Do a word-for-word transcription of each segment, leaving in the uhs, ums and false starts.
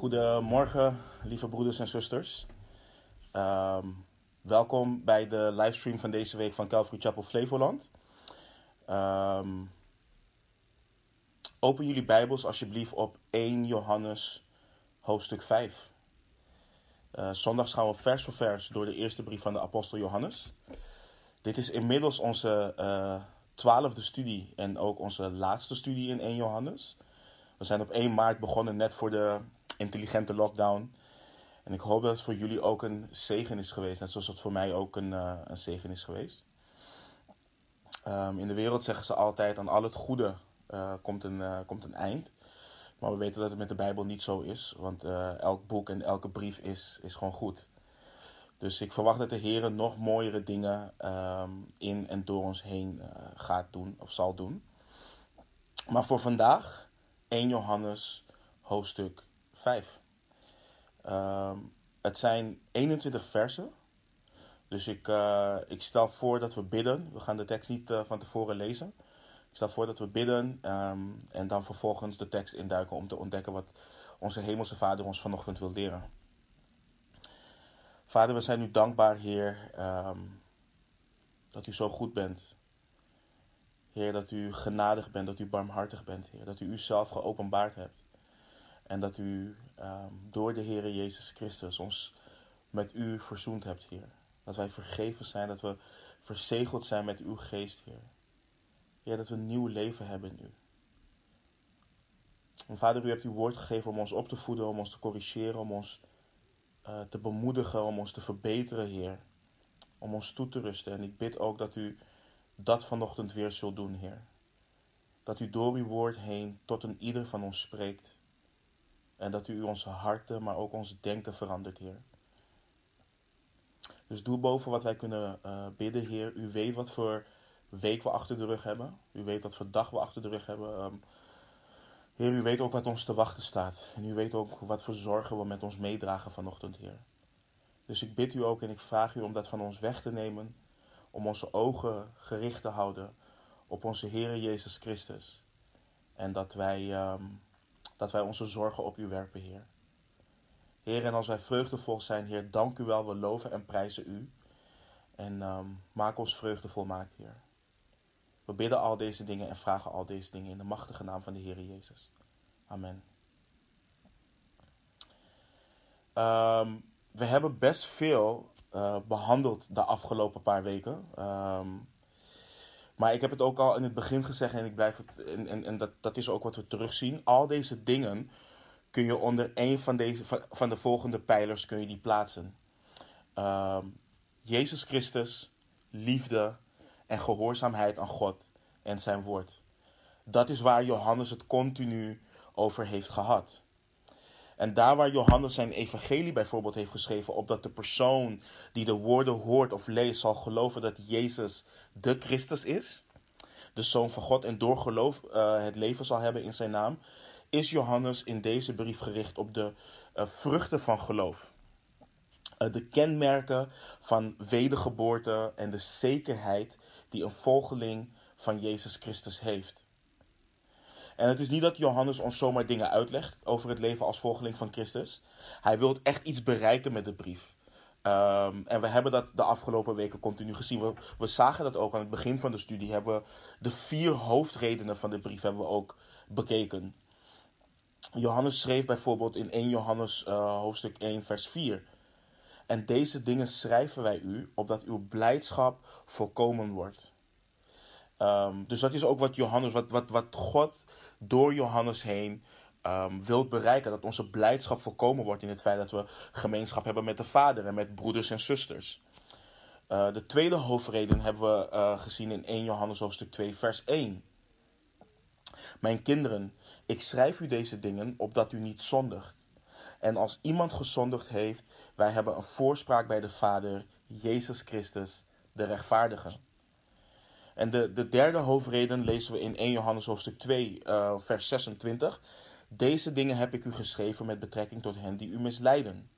Goedemorgen, lieve broeders en zusters. Um, welkom bij de livestream van deze week van Calvary Chapel Flevoland. Um, open jullie Bijbels alsjeblieft op Eerste Johannes hoofdstuk vijf. Uh, zondags gaan we vers voor vers door de eerste brief van de apostel Johannes. Dit is inmiddels onze uh, twaalfde studie en ook onze laatste studie in Eerste Johannes. We zijn op één maart begonnen, net voor de intelligente lockdown. En ik hoop dat het voor jullie ook een zegen is geweest, net zoals het voor mij ook een, uh, een zegen is geweest. Um, in de wereld zeggen ze altijd, aan al het goede uh, komt, een, uh, komt een eind. Maar we weten dat het met de Bijbel niet zo is, want uh, elk boek en elke brief is, is gewoon goed. Dus ik verwacht dat de Heer nog mooiere dingen um, in en door ons heen uh, gaat doen of zal doen. Maar voor vandaag, Eerste Johannes hoofdstuk vijf. Um, het zijn eenentwintig versen. Dus ik, uh, ik stel voor dat we bidden. We gaan de tekst niet uh, van tevoren lezen. Ik stel voor dat we bidden um, en dan vervolgens de tekst induiken om te ontdekken wat onze hemelse Vader ons vanochtend wil leren. Vader, we zijn u dankbaar, Heer, um, dat u zo goed bent. Heer, dat u genadig bent, dat u barmhartig bent, Heer. Dat u uzelf geopenbaard hebt. En dat u um, door de Heere Jezus Christus ons met u verzoend hebt, Heer. Dat wij vergeven zijn, dat we verzegeld zijn met uw geest, Heer. Heer, dat we een nieuw leven hebben in u. En Vader, u hebt uw woord gegeven om ons op te voeden, om ons te corrigeren, om ons uh, te bemoedigen, om ons te verbeteren, Heer. Om ons toe te rusten. En ik bid ook dat u dat vanochtend weer zult doen, Heer. Dat u door uw woord heen tot een ieder van ons spreekt. En dat u onze harten, maar ook ons denken verandert, Heer. Dus doe boven wat wij kunnen uh, bidden, Heer. U weet wat voor week we achter de rug hebben. U weet wat voor dag we achter de rug hebben. Um, Heer, u weet ook wat ons te wachten staat. En u weet ook wat voor zorgen we met ons meedragen vanochtend, Heer. Dus ik bid u ook en ik vraag u om dat van ons weg te nemen. Om onze ogen gericht te houden op onze Heere Jezus Christus. En dat wij, um, dat wij onze zorgen op u werpen, Heer. Heer, en als wij vreugdevol zijn, Heer, dank u wel. We loven en prijzen u. En um, maak ons vreugdevol, maak, Heer. We bidden al deze dingen en vragen al deze dingen in de machtige naam van de Heere Jezus. Amen. Um, we hebben best veel Uh, behandeld de afgelopen paar weken. Um, maar ik heb het ook al in het begin gezegd en, ik blijf het, en, en, en dat, dat is ook wat we terugzien. Al deze dingen kun je onder één van, deze, van, van de volgende pijlers kun je die plaatsen. Um, Jezus Christus, liefde en gehoorzaamheid aan God en zijn woord. Dat is waar Johannes het continu over heeft gehad. En daar waar Johannes zijn evangelie bijvoorbeeld heeft geschreven, opdat de persoon die de woorden hoort of leest zal geloven dat Jezus de Christus is, de Zoon van God, en door geloof uh, het leven zal hebben in zijn naam, is Johannes in deze brief gericht op de uh, vruchten van geloof. Uh, de kenmerken van wedergeboorte en de zekerheid die een volgeling van Jezus Christus heeft. En het is niet dat Johannes ons zomaar dingen uitlegt over het leven als volgeling van Christus. Hij wil echt iets bereiken met de brief. Um, en we hebben dat de afgelopen weken continu gezien. We, we zagen dat ook aan het begin van de studie. Hebben we de vier hoofdredenen van de brief hebben we ook bekeken. Johannes schreef bijvoorbeeld in Eerste Johannes uh, hoofdstuk één vers vier. En deze dingen schrijven wij u, opdat uw blijdschap volkomen wordt. Um, dus dat is ook wat Johannes, wat, wat, wat God door Johannes heen um, wilt bereiken. Dat onze blijdschap volkomen wordt in het feit dat we gemeenschap hebben met de Vader en met broeders en zusters. Uh, de tweede hoofdreden hebben we uh, gezien in Eerste Johannes hoofdstuk twee vers één. Mijn kinderen, ik schrijf u deze dingen opdat u niet zondigt. En als iemand gezondigd heeft, wij hebben een voorspraak bij de Vader, Jezus Christus, de rechtvaardige. En de, de derde hoofdreden lezen we in Eerste Johannes hoofdstuk twee, uh, vers zesentwintig. Deze dingen heb ik u geschreven met betrekking tot hen die u misleiden.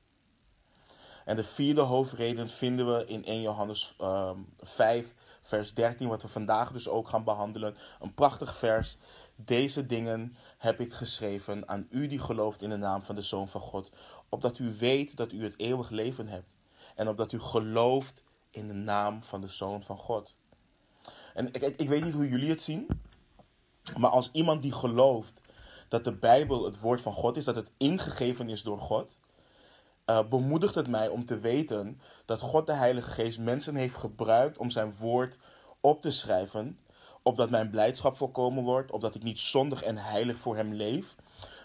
En de vierde hoofdreden vinden we in Eerste Johannes uh, vijf, vers dertien, wat we vandaag dus ook gaan behandelen. Een prachtig vers. Deze dingen heb ik geschreven aan u die gelooft in de naam van de Zoon van God, opdat u weet dat u het eeuwig leven hebt en opdat u gelooft in de naam van de Zoon van God. En ik, ik, ik weet niet hoe jullie het zien, maar als iemand die gelooft dat de Bijbel het woord van God is, dat het ingegeven is door God, Uh, bemoedigt het mij om te weten dat God de Heilige Geest mensen heeft gebruikt om zijn woord op te schrijven, opdat mijn blijdschap volkomen wordt, opdat ik niet zondig en heilig voor hem leef,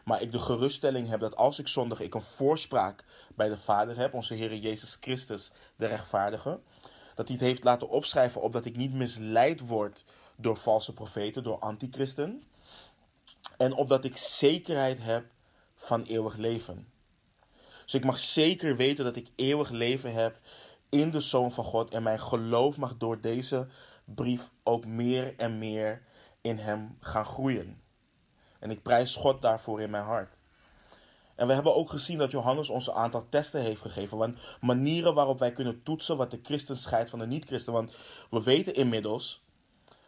maar ik de geruststelling heb dat als ik zondig, ik een voorspraak bij de Vader heb, onze Heer Jezus Christus, de rechtvaardige, dat hij het heeft laten opschrijven opdat ik niet misleid word door valse profeten, door antichristen, en opdat ik zekerheid heb van eeuwig leven. Dus ik mag zeker weten dat ik eeuwig leven heb in de Zoon van God. En mijn geloof mag door deze brief ook meer en meer in hem gaan groeien. En ik prijs God daarvoor in mijn hart. En we hebben ook gezien dat Johannes ons een aantal testen heeft gegeven. Want manieren waarop wij kunnen toetsen wat de christen scheidt van de niet-christen. Want we weten inmiddels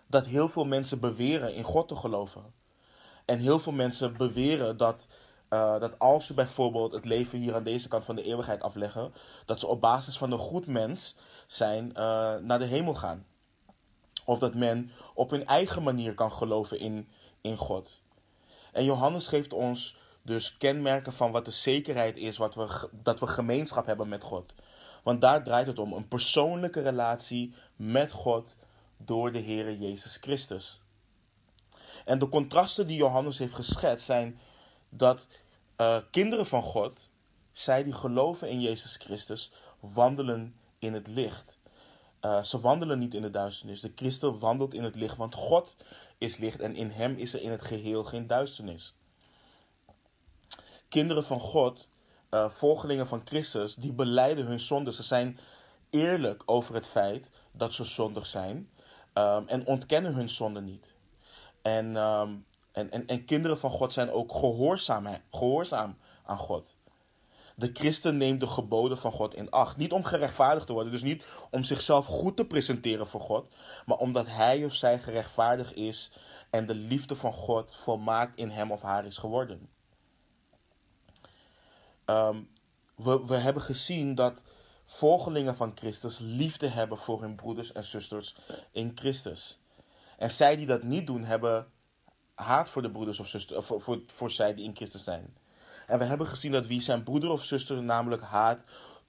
dat heel veel mensen beweren in God te geloven. En heel veel mensen beweren dat... Uh, dat als ze bijvoorbeeld het leven hier aan deze kant van de eeuwigheid afleggen, dat ze op basis van een goed mens zijn uh, naar de hemel gaan. Of dat men op hun eigen manier kan geloven in, in God. En Johannes geeft ons dus kenmerken van wat de zekerheid is, wat we, dat we gemeenschap hebben met God. Want daar draait het om, een persoonlijke relatie met God door de Heere Jezus Christus. En de contrasten die Johannes heeft geschetst zijn dat uh, kinderen van God, zij die geloven in Jezus Christus, wandelen in het licht. Uh, ze wandelen niet in de duisternis. De christen wandelt in het licht, want God is licht en in hem is er in het geheel geen duisternis. Kinderen van God, uh, volgelingen van Christus, die belijden hun zonde. Ze zijn eerlijk over het feit dat ze zondig zijn um, en ontkennen hun zonde niet. En... Um, En, en, en kinderen van God zijn ook gehoorzaam, gehoorzaam aan God. De christen neemt de geboden van God in acht. Niet om gerechtvaardigd te worden, dus niet om zichzelf goed te presenteren voor God, maar omdat hij of zij gerechtvaardigd is en de liefde van God volmaakt in hem of haar is geworden. Um, we, we hebben gezien dat volgelingen van Christus liefde hebben voor hun broeders en zusters in Christus. En zij die dat niet doen, hebben haat voor de broeders of zusters, voor, voor, voor zij die in Christus zijn. En we hebben gezien dat wie zijn broeder of zuster namelijk haat,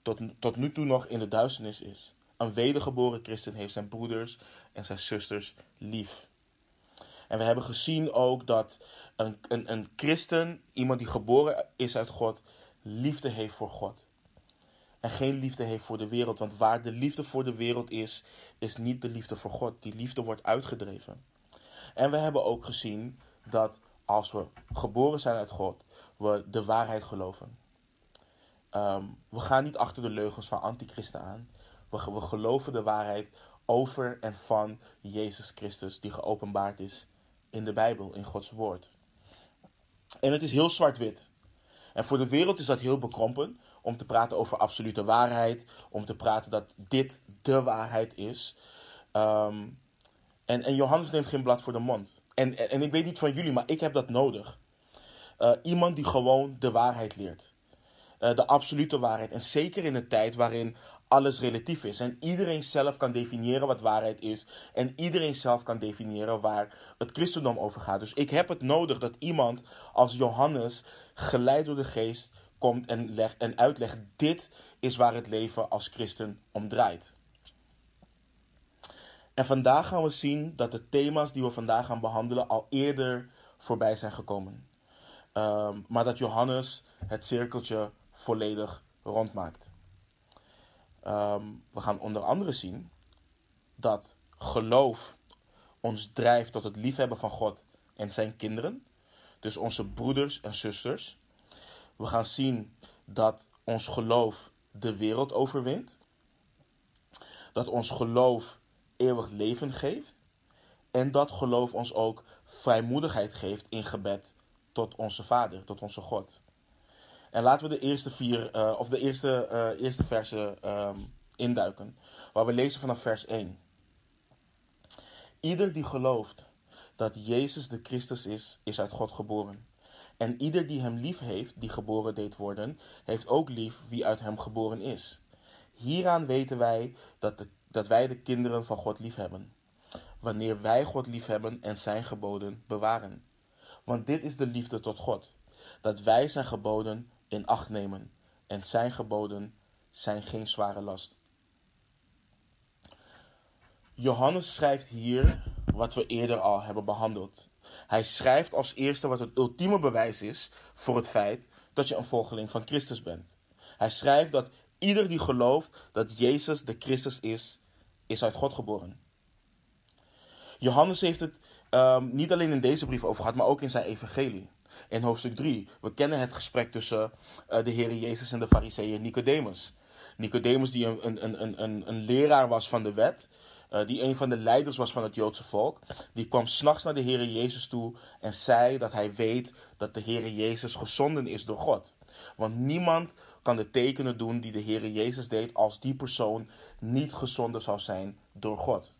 tot, tot nu toe nog in de duisternis is. Een wedergeboren christen heeft zijn broeders en zijn zusters lief. En we hebben gezien ook dat een, een, een christen, iemand die geboren is uit God, liefde heeft voor God. En geen liefde heeft voor de wereld, want waar de liefde voor de wereld is, is niet de liefde voor God. Die liefde wordt uitgedreven. En we hebben ook gezien dat als we geboren zijn uit God, we de waarheid geloven. Um, we gaan niet achter de leugens van antichristen aan. We, we geloven de waarheid over en van Jezus Christus, die geopenbaard is in de Bijbel, in Gods woord. En het is heel zwart-wit. En voor de wereld is dat heel bekrompen, om te praten over absolute waarheid, om te praten dat dit de waarheid is. Um, En, en Johannes neemt geen blad voor de mond. En, en, en ik weet niet van jullie, maar ik heb dat nodig. Uh, iemand die gewoon de waarheid leert. Uh, de absolute waarheid. En zeker in een tijd waarin alles relatief is. En iedereen zelf kan definiëren wat waarheid is. En iedereen zelf kan definiëren waar het christendom over gaat. Dus ik heb het nodig dat iemand als Johannes, geleid door de geest, komt en, legt, en uitlegt. Dit is waar het leven als christen om draait. En vandaag gaan we zien dat de thema's die we vandaag gaan behandelen al eerder voorbij zijn gekomen. Um, maar dat Johannes het cirkeltje volledig rondmaakt. Um, we gaan onder andere zien dat geloof ons drijft tot het liefhebben van God en zijn kinderen. Dus onze broeders en zusters. We gaan zien dat ons geloof de wereld overwint. Dat ons geloof eeuwig leven geeft en dat geloof ons ook vrijmoedigheid geeft in gebed tot onze Vader, tot onze God. En laten we de eerste vier, uh, of de eerste, uh, eerste versen um, induiken, waar we lezen vanaf vers één. Ieder die gelooft dat Jezus de Christus is, is uit God geboren. En ieder die hem lief heeft, die geboren deed worden, heeft ook lief wie uit hem geboren is. Hieraan weten wij dat, de, dat wij de kinderen van God lief hebben. Wanneer wij God lief hebben en zijn geboden bewaren. Want dit is de liefde tot God. Dat wij zijn geboden in acht nemen. En zijn geboden zijn geen zware last. Johannes schrijft hier wat we eerder al hebben behandeld. Hij schrijft als eerste wat het ultieme bewijs is voor het feit dat je een volgeling van Christus bent. Hij schrijft dat ieder die gelooft dat Jezus de Christus is, is uit God geboren. Johannes heeft het um, niet alleen in deze brief over gehad, maar ook in zijn evangelie. In hoofdstuk drie, we kennen het gesprek tussen uh, de Heer Jezus en de Farizeeën Nicodemus. Nicodemus die een, een, een, een, een leraar was van de wet, uh, die een van de leiders was van het Joodse volk. Die kwam 's nachts naar de Heer Jezus toe en zei dat hij weet dat de Heer Jezus gezonden is door God. Want niemand kan de tekenen doen die de Heer Jezus deed als die persoon niet gezonden zou zijn door God.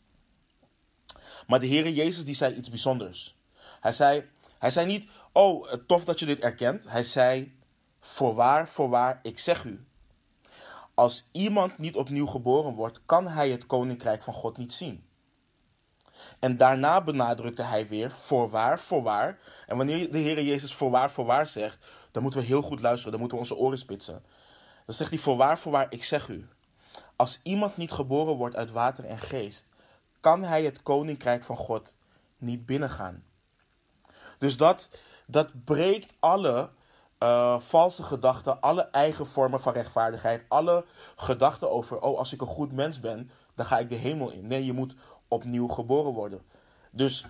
Maar de Heer Jezus die zei iets bijzonders. Hij zei, hij zei niet, oh tof dat je dit erkent. Hij zei, voorwaar, voorwaar, ik zeg u. Als iemand niet opnieuw geboren wordt, kan hij het koninkrijk van God niet zien. En daarna benadrukte hij weer, voorwaar, voorwaar. En wanneer de Heer Jezus voorwaar, voorwaar zegt, dan moeten we heel goed luisteren, dan moeten we onze oren spitsen. Dan zegt hij, voorwaar, voorwaar, ik zeg u. Als iemand niet geboren wordt uit water en geest, kan hij het koninkrijk van God niet binnengaan. Dus dat, dat breekt alle uh, valse gedachten, alle eigen vormen van rechtvaardigheid, alle gedachten over, oh, als ik een goed mens ben, dan ga ik de hemel in. Nee, je moet opnieuw geboren worden. Dus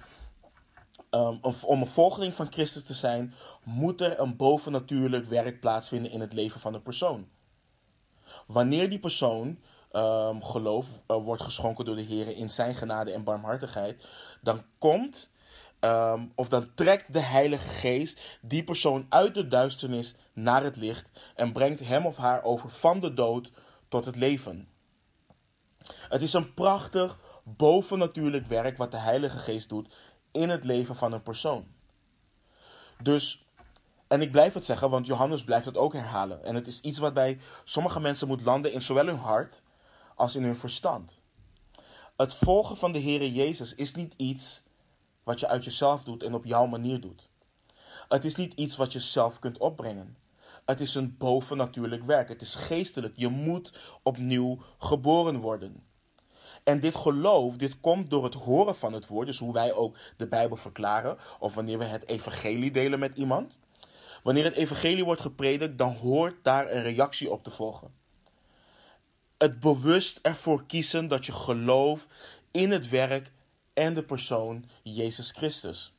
um, om een volgeling van Christus te zijn, moet er een bovennatuurlijk werk plaatsvinden in het leven van een persoon. Wanneer die persoon um, geloof uh, wordt geschonken door de Heer in zijn genade en barmhartigheid, dan komt um, of dan trekt de Heilige Geest die persoon uit de duisternis naar het licht en brengt hem of haar over van de dood tot het leven. Het is een prachtig bovennatuurlijk werk wat de Heilige Geest doet in het leven van een persoon. Dus, en ik blijf het zeggen, want Johannes blijft het ook herhalen. En het is iets wat bij sommige mensen moet landen in zowel hun hart als in hun verstand. Het volgen van de Heere Jezus is niet iets wat je uit jezelf doet en op jouw manier doet. Het is niet iets wat je zelf kunt opbrengen. Het is een bovennatuurlijk werk. Het is geestelijk. Je moet opnieuw geboren worden. En dit geloof, dit komt door het horen van het woord. Dus hoe wij ook de Bijbel verklaren. Of wanneer we het evangelie delen met iemand. Wanneer het evangelie wordt gepredikt, dan hoort daar een reactie op te volgen. Het bewust ervoor kiezen dat je gelooft in het werk en de persoon Jezus Christus.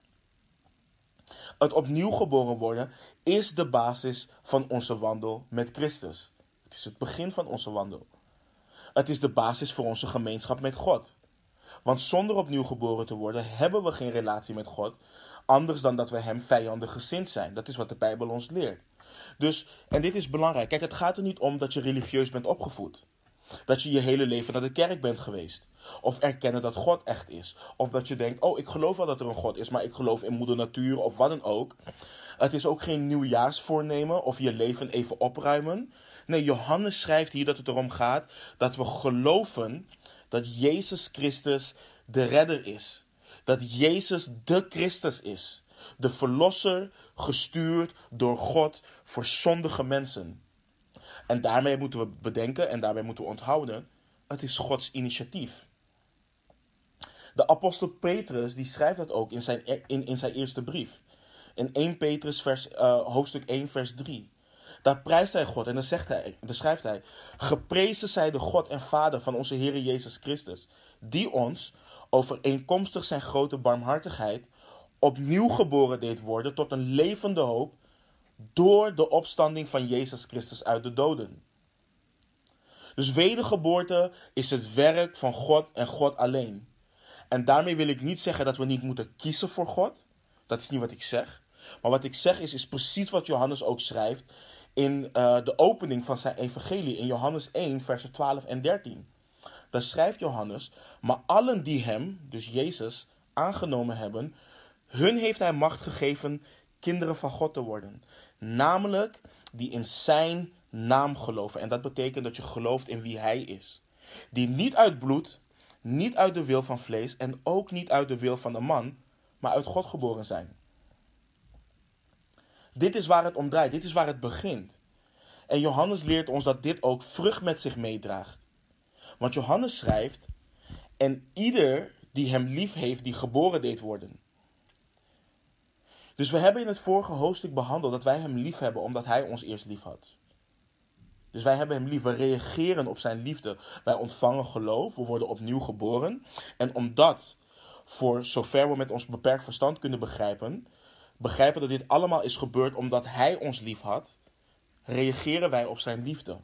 Het opnieuw geboren worden is de basis van onze wandel met Christus. Het is het begin van onze wandel. Het is de basis voor onze gemeenschap met God. Want zonder opnieuw geboren te worden hebben we geen relatie met God. Anders dan dat we hem vijandig gezind zijn. Dat is wat de Bijbel ons leert. Dus, en dit is belangrijk. Kijk, het gaat er niet om dat je religieus bent opgevoed. Dat je je hele leven naar de kerk bent geweest. Of erkennen dat God echt is. Of dat je denkt, oh ik geloof wel dat er een God is. Maar ik geloof in moeder natuur of wat dan ook. Het is ook geen nieuwjaarsvoornemen of je leven even opruimen. Nee, Johannes schrijft hier dat het erom gaat dat we geloven dat Jezus Christus de redder is. Dat Jezus de Christus is. De verlosser gestuurd door God voor zondige mensen. En daarmee moeten we bedenken en daarbij moeten we onthouden, het is Gods initiatief. De apostel Petrus die schrijft dat ook in zijn, in, in zijn eerste brief. In Eerste Petrus vers, uh, hoofdstuk één vers drie. Daar prijst hij God en dan, zegt hij, dan schrijft hij, geprezen zij de God en Vader van onze Heer Jezus Christus, die ons, overeenkomstig zijn grote barmhartigheid, opnieuw geboren deed worden tot een levende hoop door de opstanding van Jezus Christus uit de doden. Dus wedergeboorte is het werk van God en God alleen. En daarmee wil ik niet zeggen dat we niet moeten kiezen voor God. Dat is niet wat ik zeg. Maar wat ik zeg is, is precies wat Johannes ook schrijft in uh, de opening van zijn evangelie. In Johannes één, versen twaalf en dertien. Dan schrijft Johannes, maar allen die hem, dus Jezus, aangenomen hebben, hun heeft hij macht gegeven kinderen van God te worden. Namelijk die in zijn naam geloven. En dat betekent dat je gelooft in wie hij is. Die niet uit bloed, niet uit de wil van vlees en ook niet uit de wil van de man, maar uit God geboren zijn. Dit is waar het om draait. Dit is waar het begint. En Johannes leert ons dat dit ook vrucht met zich meedraagt. Want Johannes schrijft, en ieder die hem lief heeft, die geboren deed worden. Dus we hebben in het vorige hoofdstuk behandeld dat wij hem lief hebben omdat hij ons eerst lief had. Dus wij hebben hem lief, we reageren op zijn liefde. Wij ontvangen geloof, we worden opnieuw geboren. En omdat, voor zover we met ons beperkt verstand kunnen begrijpen, begrijpen dat dit allemaal is gebeurd omdat hij ons lief had, reageren wij op zijn liefde.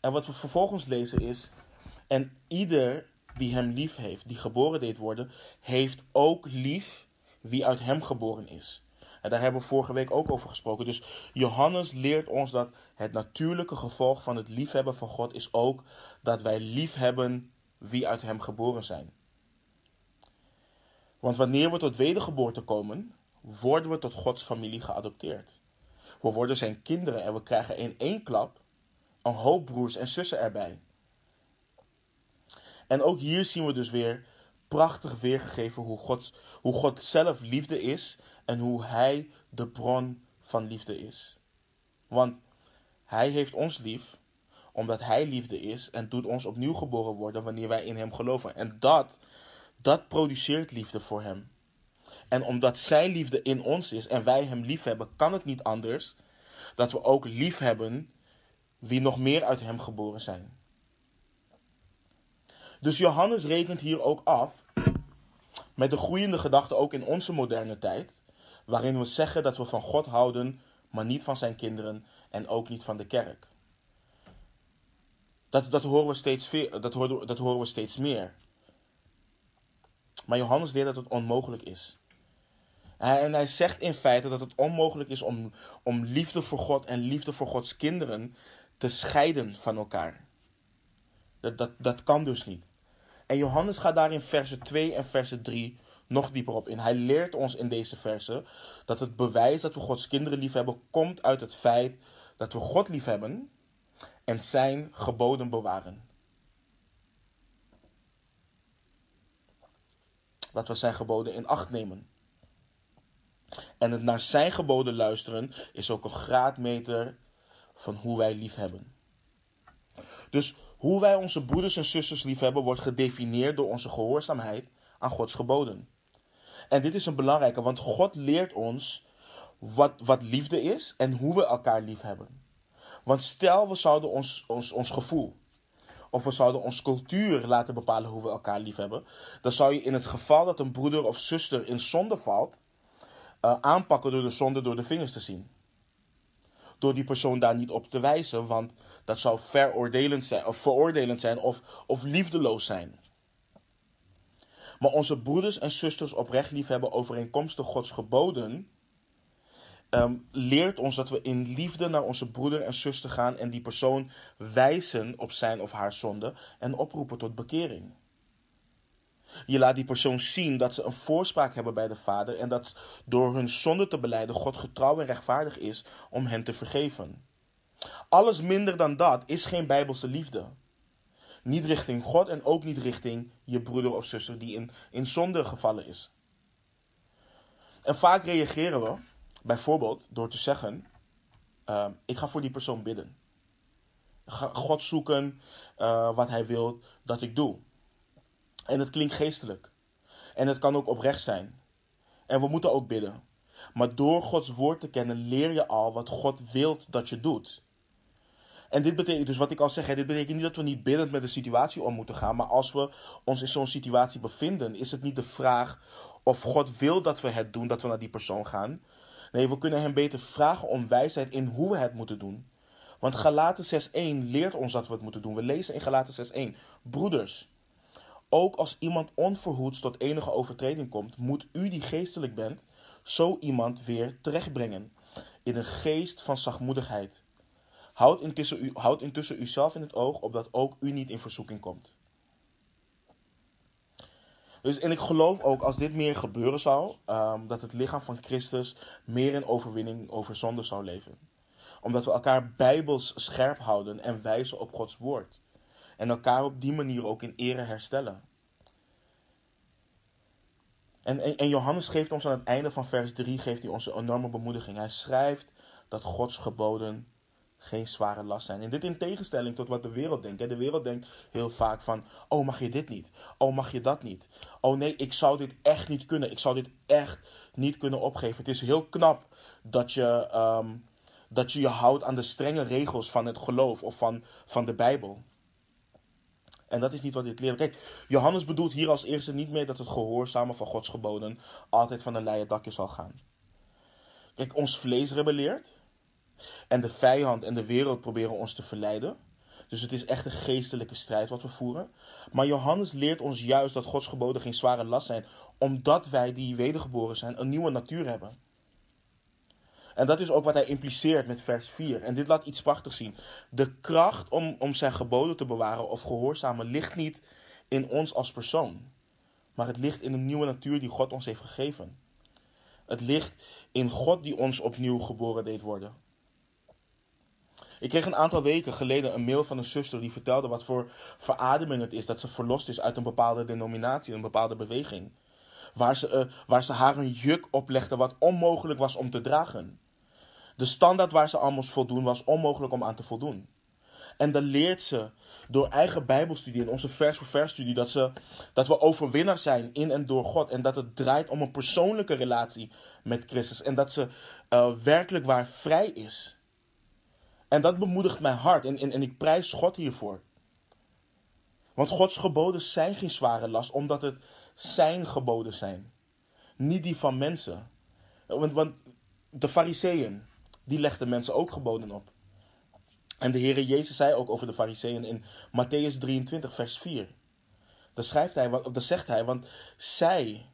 En wat we vervolgens lezen is, en ieder die hem lief heeft, die geboren deed worden, heeft ook lief wie uit hem geboren is. En daar hebben we vorige week ook over gesproken. Dus Johannes leert ons dat het natuurlijke gevolg van het liefhebben van God is ook dat wij liefhebben wie uit hem geboren zijn. Want wanneer we tot wedergeboorte komen, worden we tot Gods familie geadopteerd. We worden zijn kinderen en we krijgen in één klap een hoop broers en zussen erbij. En ook hier zien we dus weer prachtig weergegeven hoe God, hoe God zelf liefde is en hoe hij de bron van liefde is. Want hij heeft ons lief omdat hij liefde is en doet ons opnieuw geboren worden wanneer wij in hem geloven. En dat, dat produceert liefde voor hem. En omdat zijn liefde in ons is en wij hem lief hebben, kan het niet anders dat we ook lief hebben wie nog meer uit hem geboren zijn. Dus Johannes rekent hier ook af met de groeiende gedachte ook in onze moderne tijd, waarin we zeggen dat we van God houden, maar niet van zijn kinderen en ook niet van de kerk. Dat, dat, horen, we steeds veel, dat, horen, dat horen we steeds meer. Maar Johannes leert dat het onmogelijk is. En hij zegt in feite dat het onmogelijk is om, om liefde voor God en liefde voor Gods kinderen te scheiden van elkaar. Dat, dat, dat kan dus niet. En Johannes gaat daar in versen twee en versen drie nog dieper op in. Hij leert ons in deze versen dat het bewijs dat we Gods kinderen liefhebben komt uit het feit dat we God liefhebben en zijn geboden bewaren. Dat we zijn geboden in acht nemen. En het naar zijn geboden luisteren is ook een graadmeter van hoe wij liefhebben. Dus hoe wij onze broeders en zusters liefhebben wordt gedefinieerd door onze gehoorzaamheid aan Gods geboden. En dit is een belangrijke, want God leert ons wat, wat liefde is en hoe we elkaar liefhebben. Want stel we zouden ons, ons, ons gevoel of we zouden ons cultuur laten bepalen hoe we elkaar liefhebben, dan zou je in het geval dat een broeder of zuster in zonde valt, uh, aanpakken door de zonde door de vingers te zien. Door die persoon daar niet op te wijzen, want dat zou veroordelend zijn, of veroordelend zijn of, of liefdeloos zijn. Maar onze broeders en zusters oprecht liefhebben overeenkomstig Gods geboden, um, leert ons dat we in liefde naar onze broeder en zuster gaan en die persoon wijzen op zijn of haar zonde en oproepen tot bekering. Je laat die persoon zien dat ze een voorspraak hebben bij de Vader en dat door hun zonde te belijden God getrouw en rechtvaardig is om hen te vergeven. Alles minder dan dat is geen bijbelse liefde. Niet richting God en ook niet richting je broeder of zuster die in, in zonde gevallen is. En vaak reageren we, bijvoorbeeld door te zeggen, uh, ik ga voor die persoon bidden. Ga God zoeken uh, wat hij wil dat ik doe. En het klinkt geestelijk. En het kan ook oprecht zijn. En we moeten ook bidden. Maar door Gods woord te kennen leer je al wat God wilt dat je doet. En dit betekent dus wat ik al zeg. Dit betekent niet dat we niet biddend met de situatie om moeten gaan. Maar als we ons in zo'n situatie bevinden, is het niet de vraag of God wil dat we het doen, dat we naar die persoon gaan. Nee, we kunnen hem beter vragen om wijsheid in hoe we het moeten doen. Want Galaten zes één leert ons dat we het moeten doen. We lezen in Galaten zes één. Broeders, ook als iemand onverhoeds tot enige overtreding komt, moet u die geestelijk bent, zo iemand weer terechtbrengen in een geest van zachtmoedigheid. Houd intussen, u, houd intussen uzelf in het oog, opdat ook u niet in verzoeking komt. Dus, en ik geloof ook, als dit meer gebeuren zou, um, dat het lichaam van Christus meer in overwinning over zonde zou leven. Omdat we elkaar bijbels scherp houden en wijzen op Gods woord. En elkaar op die manier ook in ere herstellen. En, en, en Johannes geeft ons aan het einde van vers drie, geeft hij ons een enorme bemoediging. Hij schrijft dat Gods geboden geen zware last zijn. En dit in tegenstelling tot wat de wereld denkt. De wereld denkt heel vaak van, oh mag je dit niet? Oh mag je dat niet? Oh nee, ik zou dit echt niet kunnen. Ik zou dit echt niet kunnen opgeven. Het is heel knap dat je um, dat je, je houdt aan de strenge regels van het geloof of van, van de Bijbel. En dat is niet wat dit leert. Kijk, Johannes bedoelt hier als eerste niet meer dat het gehoorzamen van Gods geboden altijd van een leien dakje zal gaan. Kijk, ons vlees rebelleert. En de vijand en de wereld proberen ons te verleiden. Dus het is echt een geestelijke strijd wat we voeren. Maar Johannes leert ons juist dat Gods geboden geen zware last zijn. Omdat wij die wedergeboren zijn, een nieuwe natuur hebben. En dat is ook wat hij impliceert met vers vier. En dit laat iets prachtigs zien. De kracht om, om zijn geboden te bewaren of gehoorzamen ligt niet in ons als persoon. Maar het ligt in de nieuwe natuur die God ons heeft gegeven. Het ligt in God die ons opnieuw geboren deed worden. Ik kreeg een aantal weken geleden een mail van een zuster die vertelde wat voor verademing het is dat ze verlost is uit een bepaalde denominatie, een bepaalde beweging. Waar ze, uh, waar ze haar een juk oplegde wat onmogelijk was om te dragen. De standaard waar ze aan moest voldoen was onmogelijk om aan te voldoen. En dan leert ze door eigen bijbelstudie en onze vers voor vers studie dat, ze, dat we overwinnaar zijn in en door God. En dat het draait om een persoonlijke relatie met Christus. En dat ze uh, werkelijk waar vrij is. En dat bemoedigt mijn hart en, en, en ik prijs God hiervoor. Want Gods geboden zijn geen zware last, omdat het zijn geboden zijn. Niet die van mensen. Want, want de fariseeën, die legden mensen ook geboden op. En de Heere Jezus zei ook over de fariseeën in Mattheüs drieëntwintig vers vier. Daar schrijft hij, daar zegt hij, want zij,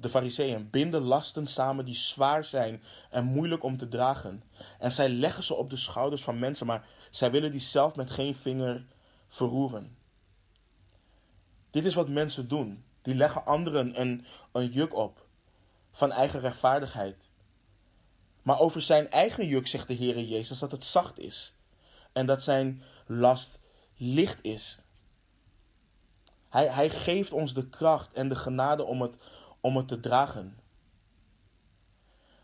de fariseeën, binden lasten samen die zwaar zijn en moeilijk om te dragen. En zij leggen ze op de schouders van mensen, maar zij willen die zelf met geen vinger verroeren. Dit is wat mensen doen. Die leggen anderen een, een juk op van eigen rechtvaardigheid. Maar over zijn eigen juk zegt de Heere Jezus dat het zacht is. En dat zijn last licht is. Hij, hij geeft ons de kracht en de genade om het, om het te dragen.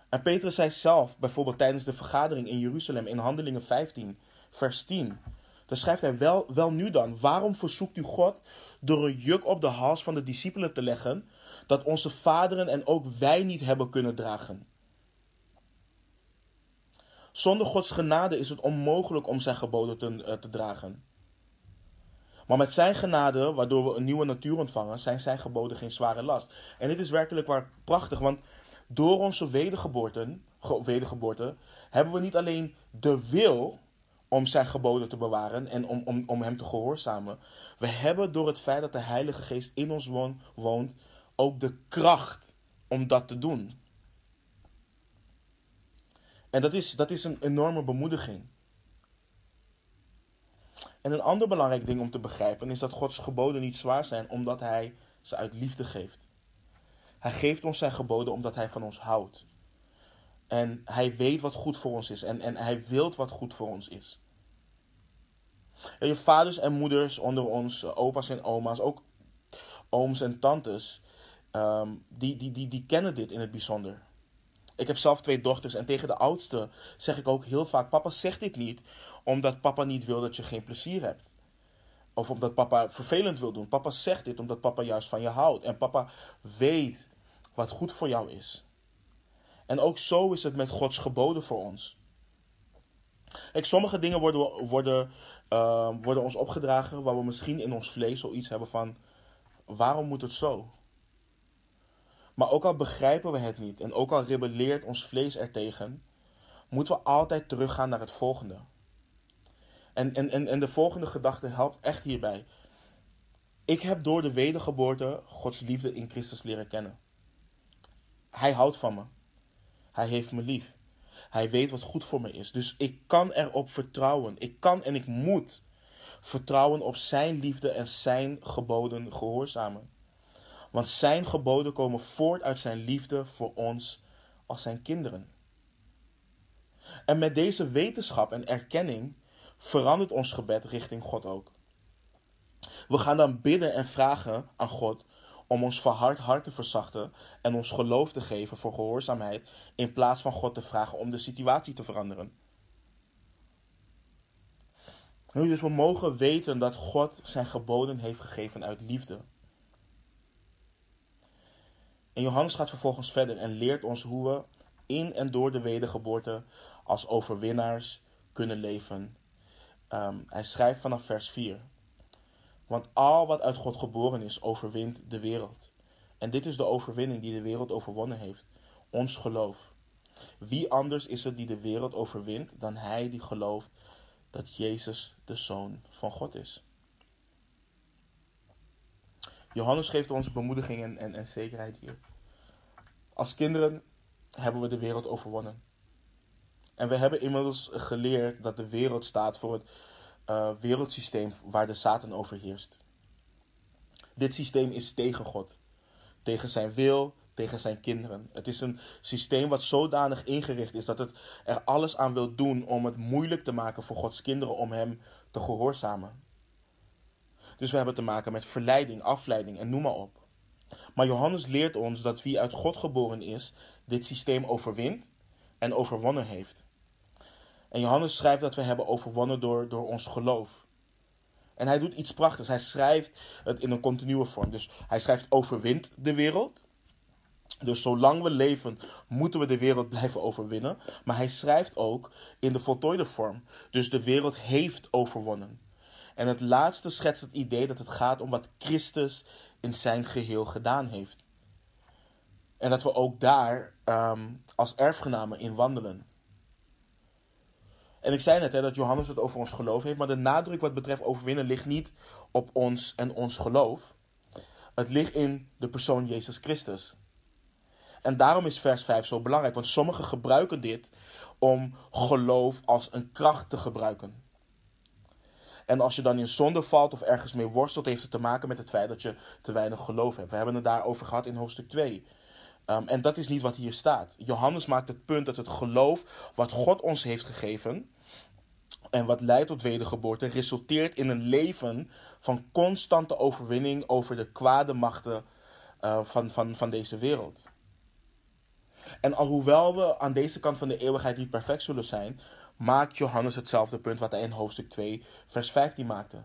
En Petrus zei zelf, bijvoorbeeld tijdens de vergadering in Jeruzalem in Handelingen vijftien, vers tien. Dan schrijft hij, wel, wel nu dan, waarom verzoekt u God door een juk op de hals van de discipelen te leggen, dat onze vaderen en ook wij niet hebben kunnen dragen? Zonder Gods genade is het onmogelijk om zijn geboden te, te dragen. Maar met zijn genade, waardoor we een nieuwe natuur ontvangen, zijn zijn geboden geen zware last. En dit is werkelijk waar prachtig, want door onze wedergeboorte, wedergeboorte hebben we niet alleen de wil om zijn geboden te bewaren en om, om, om hem te gehoorzamen. We hebben door het feit dat de Heilige Geest in ons woont, woont ook de kracht om dat te doen. En dat is, dat is een enorme bemoediging. En een ander belangrijk ding om te begrijpen is dat Gods geboden niet zwaar zijn omdat hij ze uit liefde geeft. Hij geeft ons zijn geboden omdat hij van ons houdt. En hij weet wat goed voor ons is en, en hij wilt wat goed voor ons is. En je vaders en moeders onder ons, opa's en oma's, ook ooms en tantes, um, die, die, die, die kennen dit in het bijzonder. Ik heb zelf twee dochters en tegen de oudste zeg ik ook heel vaak, papa zegt dit niet omdat papa niet wil dat je geen plezier hebt. Of omdat papa vervelend wil doen. Papa zegt dit omdat papa juist van je houdt. En papa weet wat goed voor jou is. En ook zo is het met Gods geboden voor ons. Kijk, sommige dingen worden, worden, uh, worden ons opgedragen waar we misschien in ons vlees zoiets hebben van, waarom moet het zo? Maar ook al begrijpen we het niet en ook al rebelleert ons vlees ertegen, moeten we altijd teruggaan naar het volgende. En, en, en de volgende gedachte helpt echt hierbij. Ik heb door de wedergeboorte Gods liefde in Christus leren kennen. Hij houdt van me. Hij heeft me lief. Hij weet wat goed voor me is. Dus ik kan erop vertrouwen. Ik kan en ik moet vertrouwen op zijn liefde en zijn geboden gehoorzamen. Want zijn geboden komen voort uit zijn liefde voor ons als zijn kinderen. En met deze wetenschap en erkenning verandert ons gebed richting God ook. We gaan dan bidden en vragen aan God om ons verhard hart te verzachten en ons geloof te geven voor gehoorzaamheid, in plaats van God te vragen om de situatie te veranderen. Nu, dus we mogen weten dat God zijn geboden heeft gegeven uit liefde. En Johannes gaat vervolgens verder en leert ons hoe we in en door de wedergeboorte als overwinnaars kunnen leven. Um, hij schrijft vanaf vers vier. Want al wat uit God geboren is, overwint de wereld. En dit is de overwinning die de wereld overwonnen heeft. Ons geloof. Wie anders is het die de wereld overwint dan hij die gelooft dat Jezus de Zoon van God is. Johannes geeft ons bemoediging en, en, en zekerheid hier. Als kinderen hebben we de wereld overwonnen. En we hebben inmiddels geleerd dat de wereld staat voor het uh, wereldsysteem waar de Satan overheerst. Dit systeem is tegen God. Tegen zijn wil, tegen zijn kinderen. Het is een systeem wat zodanig ingericht is dat het er alles aan wil doen om het moeilijk te maken voor Gods kinderen om hem te gehoorzamen. Dus we hebben te maken met verleiding, afleiding en noem maar op. Maar Johannes leert ons dat wie uit God geboren is, dit systeem overwint en overwonnen heeft. En Johannes schrijft dat we hebben overwonnen door, door ons geloof. En hij doet iets prachtigs. Hij schrijft het in een continue vorm. Dus hij schrijft overwint de wereld. Dus zolang we leven, moeten we de wereld blijven overwinnen. Maar hij schrijft ook in de voltooide vorm. Dus de wereld heeft overwonnen. En het laatste schetst het idee dat het gaat om wat Christus in zijn geheel gedaan heeft. En dat we ook daar um, als erfgenamen in wandelen. En ik zei net hè, dat Johannes het over ons geloof heeft. Maar de nadruk wat betreft overwinnen ligt niet op ons en ons geloof. Het ligt in de persoon Jezus Christus. En daarom is vers vijf zo belangrijk. Want sommigen gebruiken dit om geloof als een kracht te gebruiken. En als je dan in zonde valt of ergens mee worstelt, heeft het te maken met het feit dat je te weinig geloof hebt. We hebben het daarover gehad in hoofdstuk twee. Um, en dat is niet wat hier staat. Johannes maakt het punt dat het geloof wat God ons heeft gegeven en wat leidt tot wedergeboorte, resulteert in een leven van constante overwinning over de kwade machten uh, van, van, van deze wereld. En alhoewel we aan deze kant van de eeuwigheid niet perfect zullen zijn, maakt Johannes hetzelfde punt wat hij in hoofdstuk twee, vers vijftien maakte.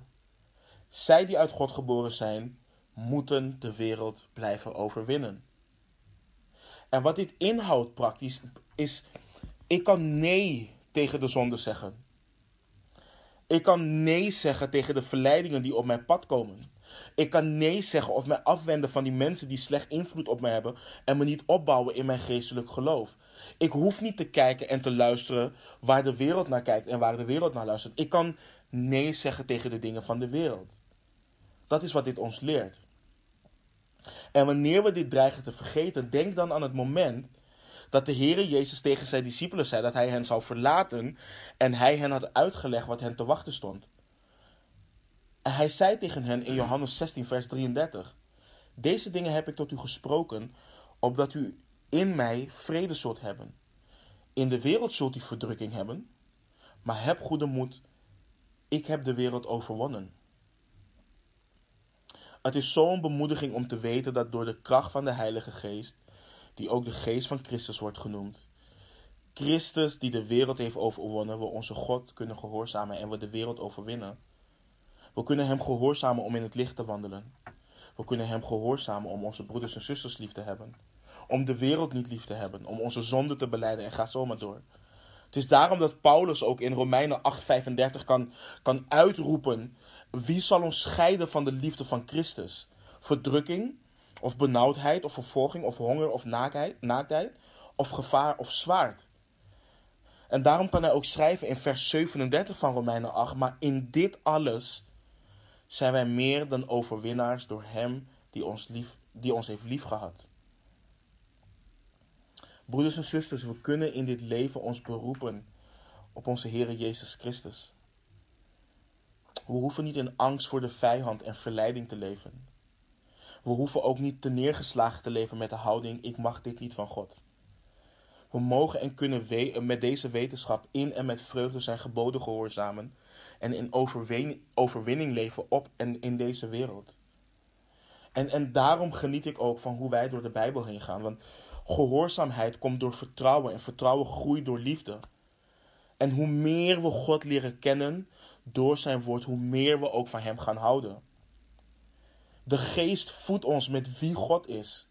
Zij die uit God geboren zijn, moeten de wereld blijven overwinnen. En wat dit inhoudt praktisch, is: ik kan nee tegen de zonde zeggen. Ik kan nee zeggen tegen de verleidingen die op mijn pad komen. Ik kan nee zeggen of mij afwenden van die mensen die slecht invloed op mij hebben en me niet opbouwen in mijn geestelijk geloof. Ik hoef niet te kijken en te luisteren waar de wereld naar kijkt en waar de wereld naar luistert. Ik kan nee zeggen tegen de dingen van de wereld. Dat is wat dit ons leert. En wanneer we dit dreigen te vergeten, denk dan aan het moment dat de Heere Jezus tegen zijn discipelen zei dat hij hen zou verlaten en hij hen had uitgelegd wat hen te wachten stond. En hij zei tegen hen in Johannes zestien vers drieëndertig. Deze dingen heb ik tot u gesproken, opdat u in mij vrede zult hebben. In de wereld zult u verdrukking hebben, maar heb goede moed. Ik heb de wereld overwonnen. Het is zo'n bemoediging om te weten dat door de kracht van de Heilige Geest, die ook de Geest van Christus wordt genoemd, Christus die de wereld heeft overwonnen, we onze God kunnen gehoorzamen en we de wereld overwinnen. We kunnen hem gehoorzamen om in het licht te wandelen. We kunnen hem gehoorzamen om onze broeders en zusters lief te hebben. Om de wereld niet lief te hebben. Om onze zonde te belijden en ga zo maar door. Het is daarom dat Paulus ook in Romeinen acht vijfendertig kan, kan uitroepen. Wie zal ons scheiden van de liefde van Christus? Verdrukking of benauwdheid of vervolging of honger of naaktheid of gevaar of zwaard. En daarom kan hij ook schrijven in vers zevenendertig van Romeinen acht. Maar in dit alles zijn wij meer dan overwinnaars door hem die ons, lief, die ons heeft liefgehad. Broeders en zusters, we kunnen in dit leven ons beroepen op onze Heere Jezus Christus. We hoeven niet in angst voor de vijand en verleiding te leven. We hoeven ook niet te neergeslagen te leven met de houding, ik mag dit niet van God. We mogen en kunnen we- met deze wetenschap in en met vreugde zijn geboden gehoorzamen en in overwin- overwinning leven op en in deze wereld. En, en daarom geniet ik ook van hoe wij door de Bijbel heen gaan, want gehoorzaamheid komt door vertrouwen en vertrouwen groeit door liefde. En hoe meer we God leren kennen door zijn woord, hoe meer we ook van hem gaan houden. De geest voedt ons met wie God is.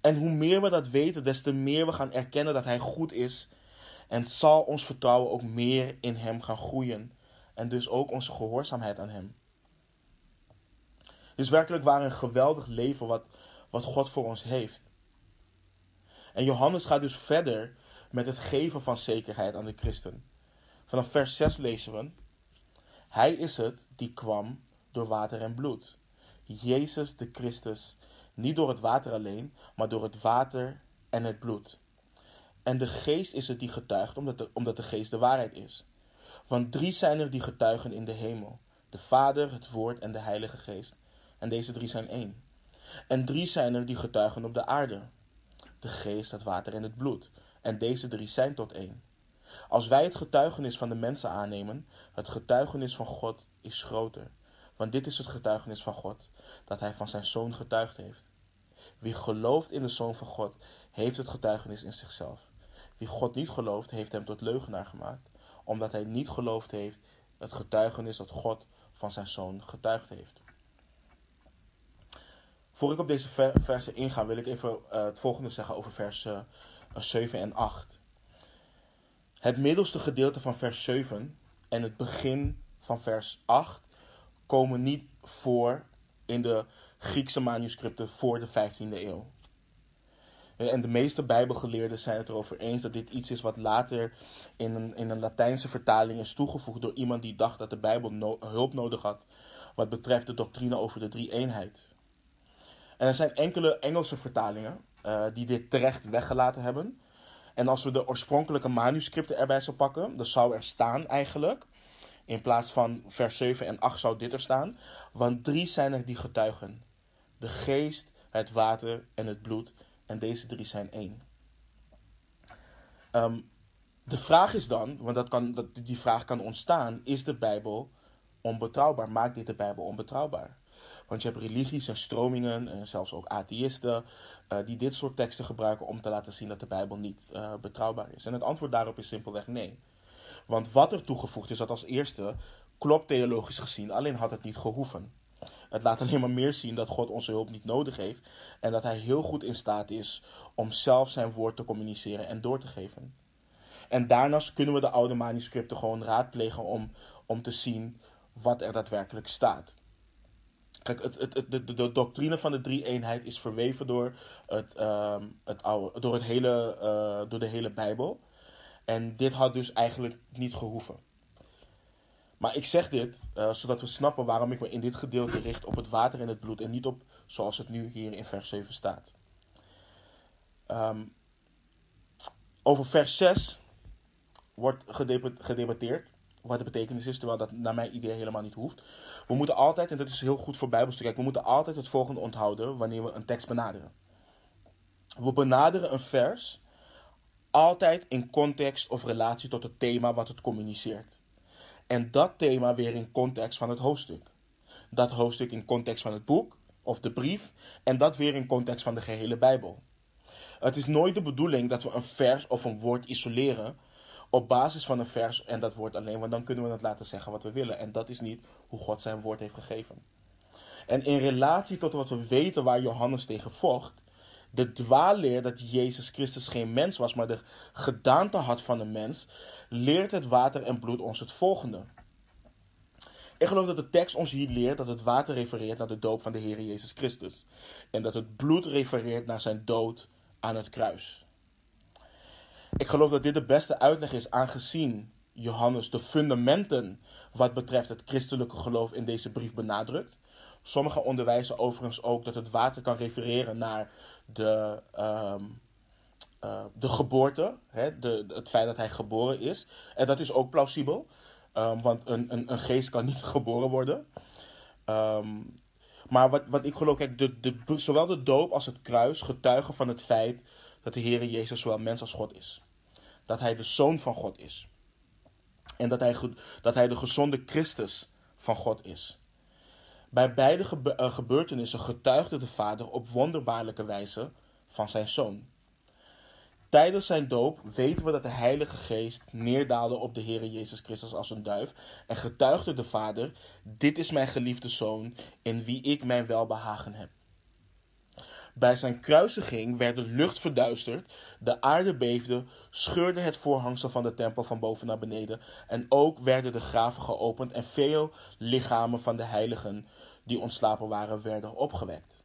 En hoe meer we dat weten, des te meer we gaan erkennen dat hij goed is. En zal ons vertrouwen ook meer in hem gaan groeien. En dus ook onze gehoorzaamheid aan hem. Het is werkelijk waar een geweldig leven wat, wat God voor ons heeft. En Johannes gaat dus verder met het geven van zekerheid aan de christen. Vanaf vers zes lezen we. Hij is het die kwam door water en bloed. Jezus de Christus. Niet door het water alleen, maar door het water en het bloed. En de geest is het die getuigt, omdat de, omdat de geest de waarheid is. Want drie zijn er die getuigen in de hemel. De Vader, het Woord en de Heilige Geest. En deze drie zijn één. En drie zijn er die getuigen op de aarde. De geest, het water en het bloed. En deze drie zijn tot één. Als wij het getuigenis van de mensen aannemen, het getuigenis van God is groter. Want dit is het getuigenis van God, dat hij van zijn Zoon getuigd heeft. Wie gelooft in de Zoon van God, heeft het getuigenis in zichzelf. Wie God niet gelooft, heeft hem tot leugenaar gemaakt, omdat hij niet geloofd heeft het getuigenis dat God van zijn Zoon getuigd heeft. Voor ik op deze versen inga, wil ik even uh, het volgende zeggen over versen uh, zeven en acht. Het middelste gedeelte van vers zeven en het begin van vers acht komen niet voor in de Griekse manuscripten voor de vijftiende eeuw. En de meeste Bijbelgeleerden zijn het erover eens dat dit iets is wat later in een, in een Latijnse vertaling is toegevoegd door iemand die dacht dat de Bijbel no- hulp nodig had wat betreft de doctrine over de drie-eenheid. En er zijn enkele Engelse vertalingen uh, die dit terecht weggelaten hebben. En als we de oorspronkelijke manuscripten erbij zou pakken, dan zou er staan eigenlijk, in plaats van vers zeven en acht zou dit er staan. Want drie zijn er die getuigen. De geest, het water en het bloed. En deze drie zijn één. Um, de vraag is dan, want dat kan, dat, die vraag kan ontstaan. Is de Bijbel onbetrouwbaar? Maakt dit de Bijbel onbetrouwbaar? Want je hebt religies en stromingen en zelfs ook atheïsten Uh, die dit soort teksten gebruiken om te laten zien dat de Bijbel niet uh, betrouwbaar is. En het antwoord daarop is simpelweg nee. Want wat er toegevoegd is, dat als eerste klopt theologisch gezien, alleen had het niet gehoeven. Het laat alleen maar meer zien dat God onze hulp niet nodig heeft en dat hij heel goed in staat is om zelf zijn woord te communiceren en door te geven. En daarnaast kunnen we de oude manuscripten gewoon raadplegen om, om te zien wat er daadwerkelijk staat. Kijk, het, het, het, de, de, de doctrine van de drie-eenheid is verweven door, het, uh, het oude, door, het hele, uh, door de hele Bijbel. En dit had dus eigenlijk niet gehoeven. Maar ik zeg dit, uh, zodat we snappen waarom ik me in dit gedeelte richt op het water en het bloed. En niet op zoals het nu hier in vers zeven staat. Um, over vers zes wordt gedeb- gedebatteerd. Wat de betekenis is, terwijl dat naar mijn idee helemaal niet hoeft. We moeten altijd, en dat is heel goed voor Bijbels te kijken, we moeten altijd het volgende onthouden wanneer we een tekst benaderen. We benaderen een vers altijd in context of relatie tot het thema wat het communiceert. En dat thema weer in context van het hoofdstuk. Dat hoofdstuk in context van het boek of de brief. En dat weer in context van de gehele Bijbel. Het is nooit de bedoeling dat we een vers of een woord isoleren op basis van een vers en dat woord alleen. Want dan kunnen we het laten zeggen wat we willen. En dat is niet hoe God zijn woord heeft gegeven. En in relatie tot wat we weten waar Johannes tegen vocht, de dwaalleer dat Jezus Christus geen mens was, maar de gedaante had van een mens, leert het water en bloed ons het volgende. Ik geloof dat de tekst ons hier leert dat het water refereert naar de doop van de Heer Jezus Christus. En dat het bloed refereert naar zijn dood aan het kruis. Ik geloof dat dit de beste uitleg is, aangezien Johannes de fundamenten wat betreft het christelijke geloof in deze brief benadrukt. Sommigen onderwijzen overigens ook dat het water kan refereren naar de, um, uh, de geboorte, hè, de, het feit dat hij geboren is. En dat is ook plausibel, um, want een, een, een geest kan niet geboren worden. Um, maar wat, wat ik geloof, kijk, de, de, zowel de doop als het kruis getuigen van het feit dat de Heere Jezus zowel mens als God is. Dat hij de Zoon van God is. En dat hij, dat hij de gezonde Christus van God is. Bij beide gebe- uh, gebeurtenissen getuigde de Vader op wonderbaarlijke wijze van zijn Zoon. Tijdens zijn doop weten we dat de Heilige Geest neerdaalde op de Heere Jezus Christus als een duif. En getuigde de Vader, dit is mijn geliefde Zoon in wie ik mijn welbehagen heb. Bij zijn kruisiging werd de lucht verduisterd, de aarde beefde, scheurde het voorhangsel van de tempel van boven naar beneden. En ook werden de graven geopend en veel lichamen van de heiligen die ontslapen waren, werden opgewekt.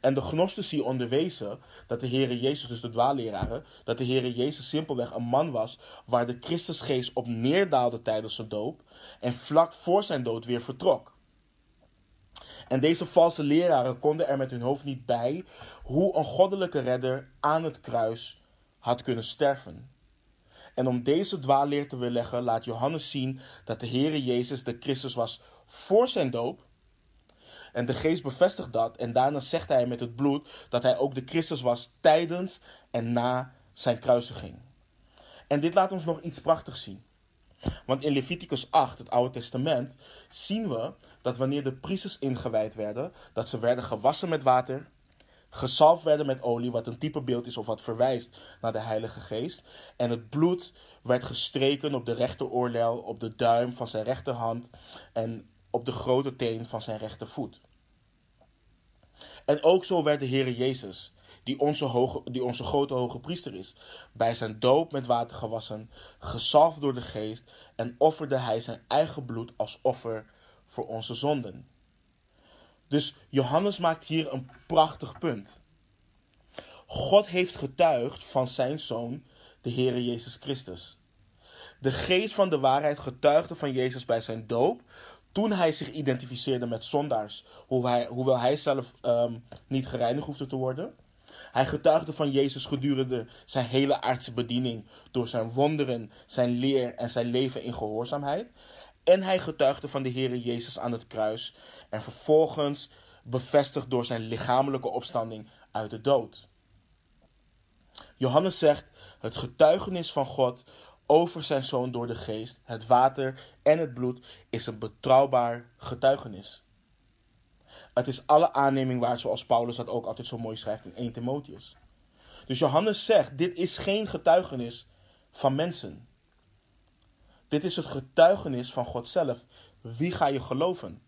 En de gnostici onderwezen dat de Heere Jezus, dus de dwaalleraren, dat de Heere Jezus simpelweg een man was waar de Christusgeest op neerdaalde tijdens zijn doop en vlak voor zijn dood weer vertrok. En deze valse leraren konden er met hun hoofd niet bij hoe een goddelijke redder aan het kruis had kunnen sterven. En om deze dwaalleer te weerleggen laat Johannes zien dat de Heere Jezus de Christus was voor zijn doop. En de Geest bevestigt dat en daarna zegt hij met het bloed dat hij ook de Christus was tijdens en na zijn kruisiging. En dit laat ons nog iets prachtigs zien. Want in Leviticus acht, het Oude Testament, zien we dat wanneer de priesters ingewijd werden, dat ze werden gewassen met water, gezalfd werden met olie, wat een type beeld is of wat verwijst naar de Heilige Geest. En het bloed werd gestreken op de rechteroorlel, op de duim van zijn rechterhand en op de grote teen van zijn rechtervoet. En ook zo werd de Heere Jezus, die onze, hoge, die onze grote hoge priester is, bij zijn doop met water gewassen, gezalfd door de Geest en offerde hij zijn eigen bloed als offer voor onze zonden. Dus Johannes maakt hier een prachtig punt. God heeft getuigd van zijn Zoon, de Heere Jezus Christus. De Geest van de waarheid getuigde van Jezus bij zijn doop, toen hij zich identificeerde met zondaars, hoewel hij zelf um, niet gereinigd hoefde te worden. Hij getuigde van Jezus gedurende zijn hele aardse bediening door zijn wonderen, zijn leer en zijn leven in gehoorzaamheid. En hij getuigde van de Heere Jezus aan het kruis en vervolgens bevestigd door zijn lichamelijke opstanding uit de dood. Johannes zegt, het getuigenis van God over zijn Zoon door de Geest, het water en het bloed is een betrouwbaar getuigenis. Het is alle aanneming waard, zoals Paulus dat ook altijd zo mooi schrijft in Eerste Timotheüs. Dus Johannes zegt, dit is geen getuigenis van mensen. Dit is het getuigenis van God zelf. Wie ga je geloven?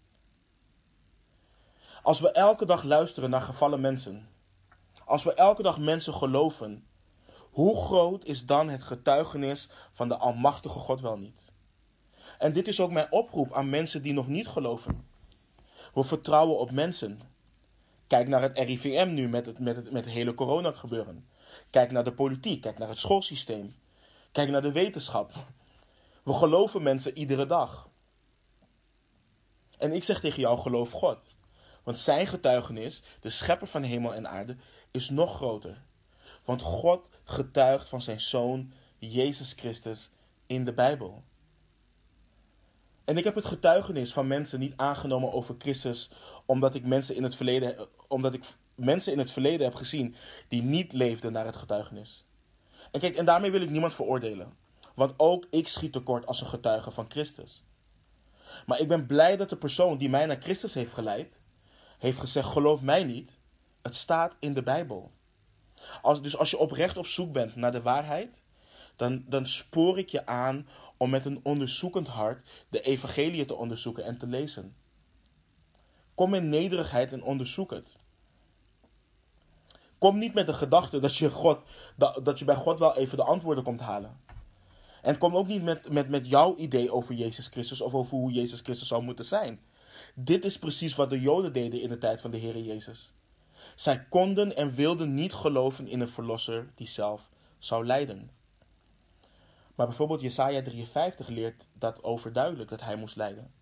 Als we elke dag luisteren naar gevallen mensen, als we elke dag mensen geloven, hoe groot is dan het getuigenis van de almachtige God wel niet? En dit is ook mijn oproep aan mensen die nog niet geloven. We vertrouwen op mensen. Kijk naar het R I V M nu met het, met het, met het hele corona gebeuren. Kijk naar de politiek, kijk naar het schoolsysteem. Kijk naar de wetenschap. We geloven mensen iedere dag. En ik zeg tegen jou, geloof God. Want zijn getuigenis, de schepper van hemel en aarde, is nog groter. Want God getuigt van zijn Zoon, Jezus Christus, in de Bijbel. En ik heb het getuigenis van mensen niet aangenomen over Christus, omdat ik mensen in het verleden, omdat ik mensen in het verleden heb gezien die niet leefden naar het getuigenis. En kijk, en daarmee wil ik niemand veroordelen. Want ook ik schiet tekort als een getuige van Christus. Maar ik ben blij dat de persoon die mij naar Christus heeft geleid, heeft gezegd, geloof mij niet, het staat in de Bijbel. Als, dus als je oprecht op zoek bent naar de waarheid, dan, dan spoor ik je aan om met een onderzoekend hart de evangelie te onderzoeken en te lezen. Kom in nederigheid en onderzoek het. Kom niet met de gedachte dat je, God, dat, dat je bij God wel even de antwoorden komt halen. En kom ook niet met, met, met jouw idee over Jezus Christus of over hoe Jezus Christus zou moeten zijn. Dit is precies wat de Joden deden in de tijd van de Heere Jezus. Zij konden en wilden niet geloven in een verlosser die zelf zou lijden. Maar bijvoorbeeld Jesaja drieënvijftig leert dat overduidelijk, dat hij moest lijden.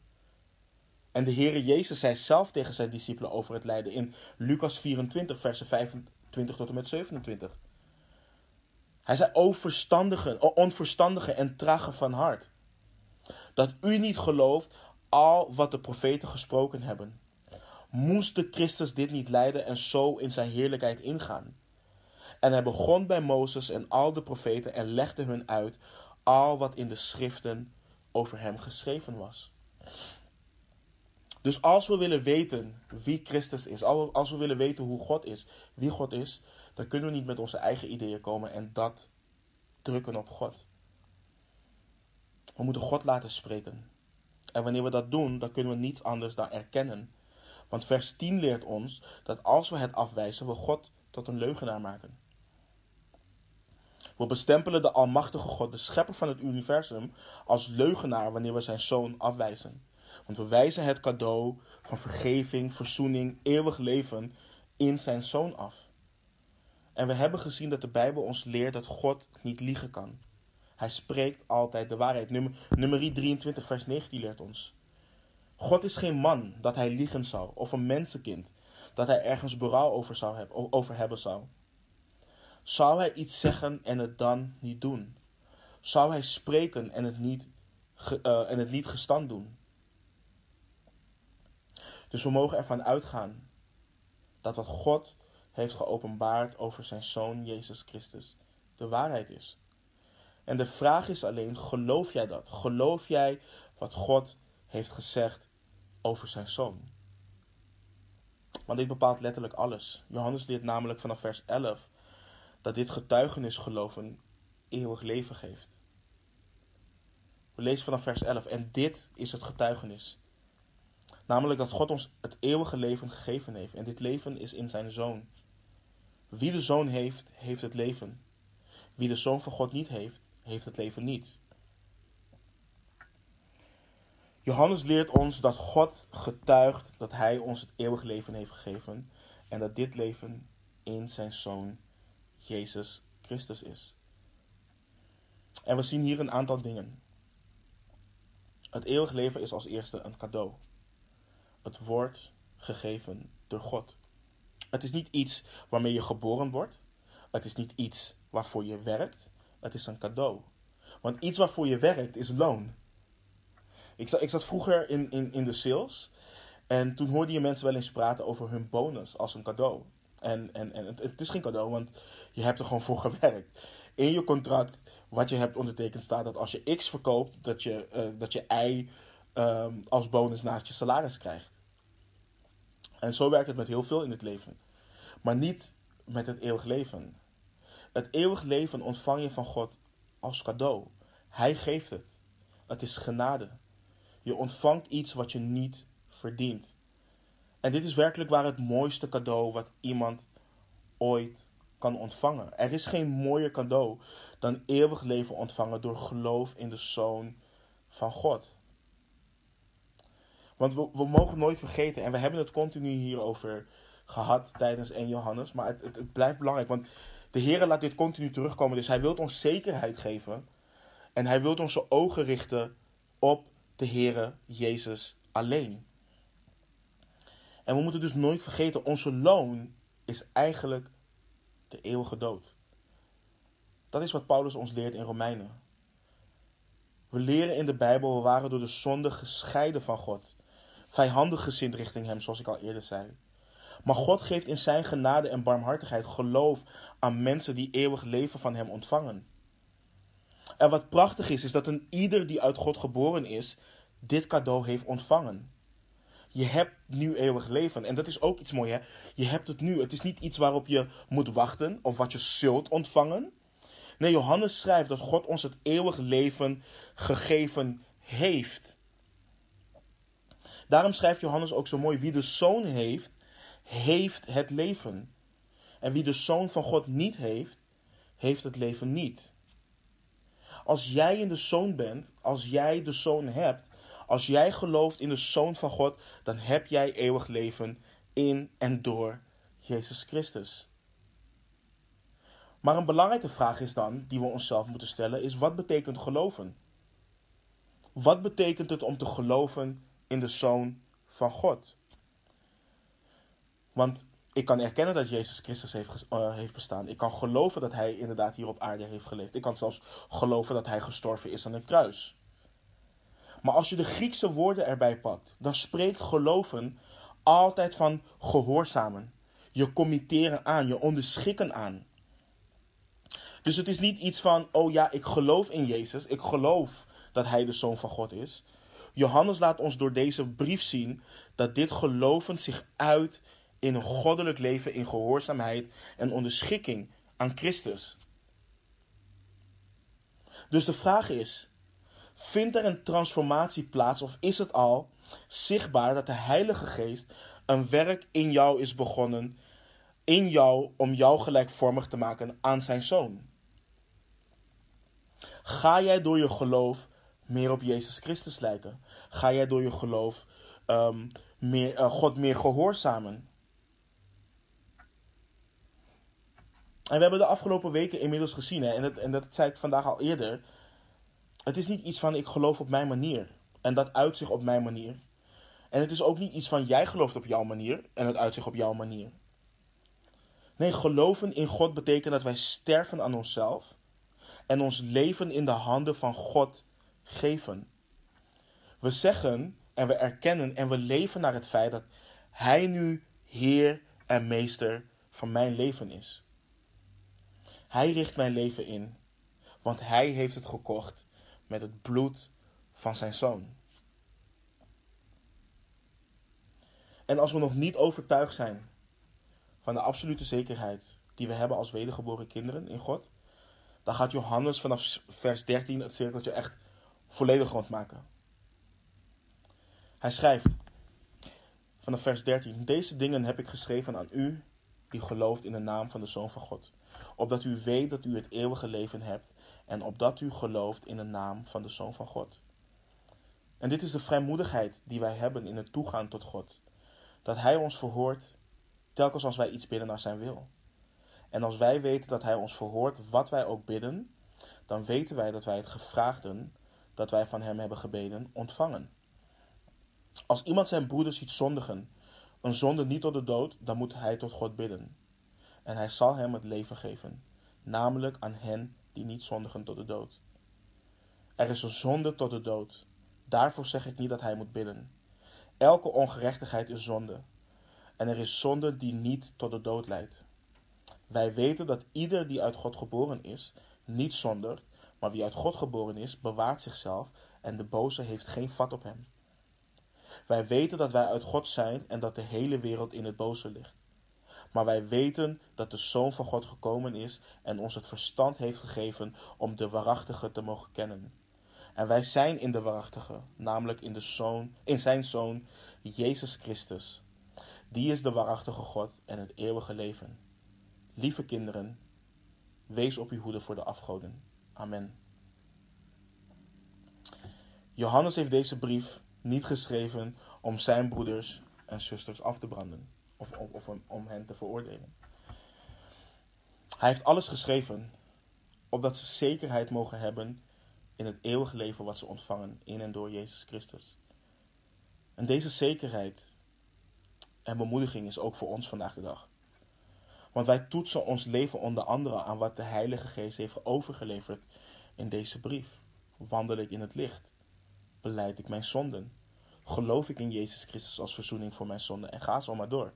En de Heere Jezus zei zelf tegen zijn discipelen over het lijden in Lukas vierentwintig, versen vijfentwintig tot en met zevenentwintig. Hij zei, o verstandigen, o onverstandigen en tragen van hart, dat u niet gelooft al wat de profeten gesproken hebben. Moest de Christus dit niet lijden en zo in zijn heerlijkheid ingaan? En hij begon bij Mozes en al de profeten en legde hun uit al wat in de schriften over hem geschreven was. Dus als we willen weten wie Christus is, als we willen weten hoe God is, wie God is, dan kunnen we niet met onze eigen ideeën komen en dat drukken op God. We moeten God laten spreken. En wanneer we dat doen, dan kunnen we niets anders dan erkennen. Want vers tien leert ons dat als we het afwijzen, we God tot een leugenaar maken. We bestempelen de almachtige God, de schepper van het universum, als leugenaar wanneer we zijn zoon afwijzen. Want we wijzen het cadeau van vergeving, verzoening, eeuwig leven in zijn zoon af. En we hebben gezien dat de Bijbel ons leert dat God niet liegen kan. Hij spreekt altijd de waarheid. Numeri drieëntwintig vers negentien leert ons. God is geen man dat hij liegen zou, of een mensenkind, dat hij ergens berouw over, zou hebben, over hebben zou. Zou hij iets zeggen en het dan niet doen? Zou hij spreken en het niet, uh, en het niet gestand doen? Dus we mogen ervan uitgaan dat wat God heeft geopenbaard over zijn Zoon Jezus Christus de waarheid is. En de vraag is alleen, geloof jij dat? Geloof jij wat God heeft gezegd over zijn Zoon? Want dit bepaalt letterlijk alles. Johannes leert namelijk vanaf vers elf dat dit getuigenis geloven eeuwig leven geeft. We lezen vanaf vers elf en dit is het getuigenis. Namelijk dat God ons het eeuwige leven gegeven heeft. En dit leven is in zijn Zoon. Wie de Zoon heeft, heeft het leven. Wie de Zoon van God niet heeft, heeft het leven niet. Johannes leert ons dat God getuigt dat hij ons het eeuwige leven heeft gegeven. En dat dit leven in zijn Zoon Jezus Christus is. En we zien hier een aantal dingen. Het eeuwige leven is als eerste een cadeau. Het wordt gegeven door God. Het is niet iets waarmee je geboren wordt. Het is niet iets waarvoor je werkt. Het is een cadeau. Want iets waarvoor je werkt is loon. Ik zat, ik zat vroeger in, in, in de sales. En toen hoorde je mensen wel eens praten over hun bonus als een cadeau. En, en, en het, het is geen cadeau, want je hebt er gewoon voor gewerkt. In je contract, wat je hebt ondertekend, staat dat als je X verkoopt, dat je, uh, dat je Y Um, als bonus naast je salaris krijgt. En zo werkt het met heel veel in het leven. Maar niet met het eeuwig leven. Het eeuwig leven ontvang je van God als cadeau. Hij geeft het. Het is genade. Je ontvangt iets wat je niet verdient. En dit is werkelijk waar het mooiste cadeau wat iemand ooit kan ontvangen. Er is geen mooier cadeau dan eeuwig leven ontvangen door geloof in de Zoon van God. Want we, we mogen nooit vergeten, en we hebben het continu hierover gehad tijdens eerste Johannes, maar het, het, het blijft belangrijk, want de Heer laat dit continu terugkomen, dus hij wil ons zekerheid geven en hij wil onze ogen richten op de Heer Jezus alleen. En we moeten dus nooit vergeten, onze loon is eigenlijk de eeuwige dood. Dat is wat Paulus ons leert in Romeinen. We leren in de Bijbel, we waren door de zonde gescheiden van God. Vijandig gezind richting hem, zoals ik al eerder zei. Maar God geeft in zijn genade en barmhartigheid geloof aan mensen die eeuwig leven van hem ontvangen. En wat prachtig is, is dat een ieder die uit God geboren is, dit cadeau heeft ontvangen. Je hebt nu eeuwig leven. En dat is ook iets moois, hè? Je hebt het nu. Het is niet iets waarop je moet wachten of wat je zult ontvangen. Nee, Johannes schrijft dat God ons het eeuwige leven gegeven heeft. Daarom schrijft Johannes ook zo mooi, wie de Zoon heeft, heeft het leven. En wie de Zoon van God niet heeft, heeft het leven niet. Als jij in de Zoon bent, als jij de Zoon hebt, als jij gelooft in de Zoon van God, dan heb jij eeuwig leven in en door Jezus Christus. Maar een belangrijke vraag is dan, die we onszelf moeten stellen, is wat betekent geloven? Wat betekent het om te geloven in de Zoon van God? Want Ik kan erkennen dat Jezus Christus heeft, uh, heeft bestaan. Ik kan geloven dat hij inderdaad hier op aarde heeft geleefd. Ik kan zelfs geloven dat hij gestorven is aan een kruis. Maar als je de Griekse woorden erbij pakt, dan spreekt geloven altijd van gehoorzamen. Je committeren aan, je onderschikken aan. Dus het is niet iets van, oh ja, ik geloof in Jezus. Ik geloof dat hij de Zoon van God is. Johannes laat ons door deze brief zien dat dit geloven zich uit in een goddelijk leven, in gehoorzaamheid en onderschikking aan Christus. Dus de vraag is, vindt er een transformatie plaats of is het al zichtbaar dat de Heilige Geest een werk in jou is begonnen, in jou om jou gelijkvormig te maken aan zijn Zoon? Ga jij door je geloof meer op Jezus Christus lijken? Ga jij door je geloof um, meer, uh, God meer gehoorzamen? En we hebben de afgelopen weken inmiddels gezien, hè, en, dat, en dat zei ik vandaag al eerder, het is niet iets van ik geloof op mijn manier en dat uitzicht op mijn manier. En het is ook niet iets van jij gelooft op jouw manier en het uitzicht op jouw manier. Nee, geloven in God betekent dat wij sterven aan onszelf en ons leven in de handen van God geven. We zeggen en we erkennen en we leven naar het feit dat Hij nu Heer en Meester van mijn leven is. Hij richt mijn leven in, want Hij heeft het gekocht met het bloed van zijn Zoon. En als we nog niet overtuigd zijn van de absolute zekerheid die we hebben als wedergeboren kinderen in God, dan gaat Johannes vanaf vers dertien het cirkeltje echt volledig rond maken. Hij schrijft vanaf vers dertien: Deze dingen heb ik geschreven aan u die gelooft in de naam van de Zoon van God, opdat u weet dat u het eeuwige leven hebt en opdat u gelooft in de naam van de Zoon van God. En dit is de vrijmoedigheid die wij hebben in het toegaan tot God, dat Hij ons verhoort telkens als wij iets bidden naar zijn wil. En als wij weten dat Hij ons verhoort wat wij ook bidden, dan weten wij dat wij het gevraagden dat wij van Hem hebben gebeden ontvangen. Als iemand zijn broeder ziet zondigen, een zonde niet tot de dood, dan moet hij tot God bidden. En Hij zal hem het leven geven, namelijk aan hen die niet zondigen tot de dood. Er is een zonde tot de dood. Daarvoor zeg ik niet dat hij moet bidden. Elke ongerechtigheid is zonde. En er is zonde die niet tot de dood leidt. Wij weten dat ieder die uit God geboren is, niet zondigt, maar wie uit God geboren is, bewaart zichzelf en de boze heeft geen vat op hem. Wij weten dat wij uit God zijn en dat de hele wereld in het boze ligt. Maar wij weten dat de Zoon van God gekomen is en ons het verstand heeft gegeven om de waarachtige te mogen kennen. En wij zijn in de waarachtige, namelijk in, de zoon, in zijn Zoon, Jezus Christus. Die is de waarachtige God en het eeuwige leven. Lieve kinderen, wees op uw hoede voor de afgoden. Amen. Johannes heeft deze brief niet geschreven om zijn broeders en zusters af te branden. Of, of, of om hen te veroordelen. Hij heeft alles geschreven, opdat ze zekerheid mogen hebben in het eeuwige leven wat ze ontvangen in en door Jezus Christus. En deze zekerheid en bemoediging is ook voor ons vandaag de dag. Want wij toetsen ons leven onder andere aan wat de Heilige Geest heeft overgeleverd in deze brief. Wandel ik in het licht? Belijd ik mijn zonden? Geloof ik in Jezus Christus als verzoening voor mijn zonden? En ga zo maar door.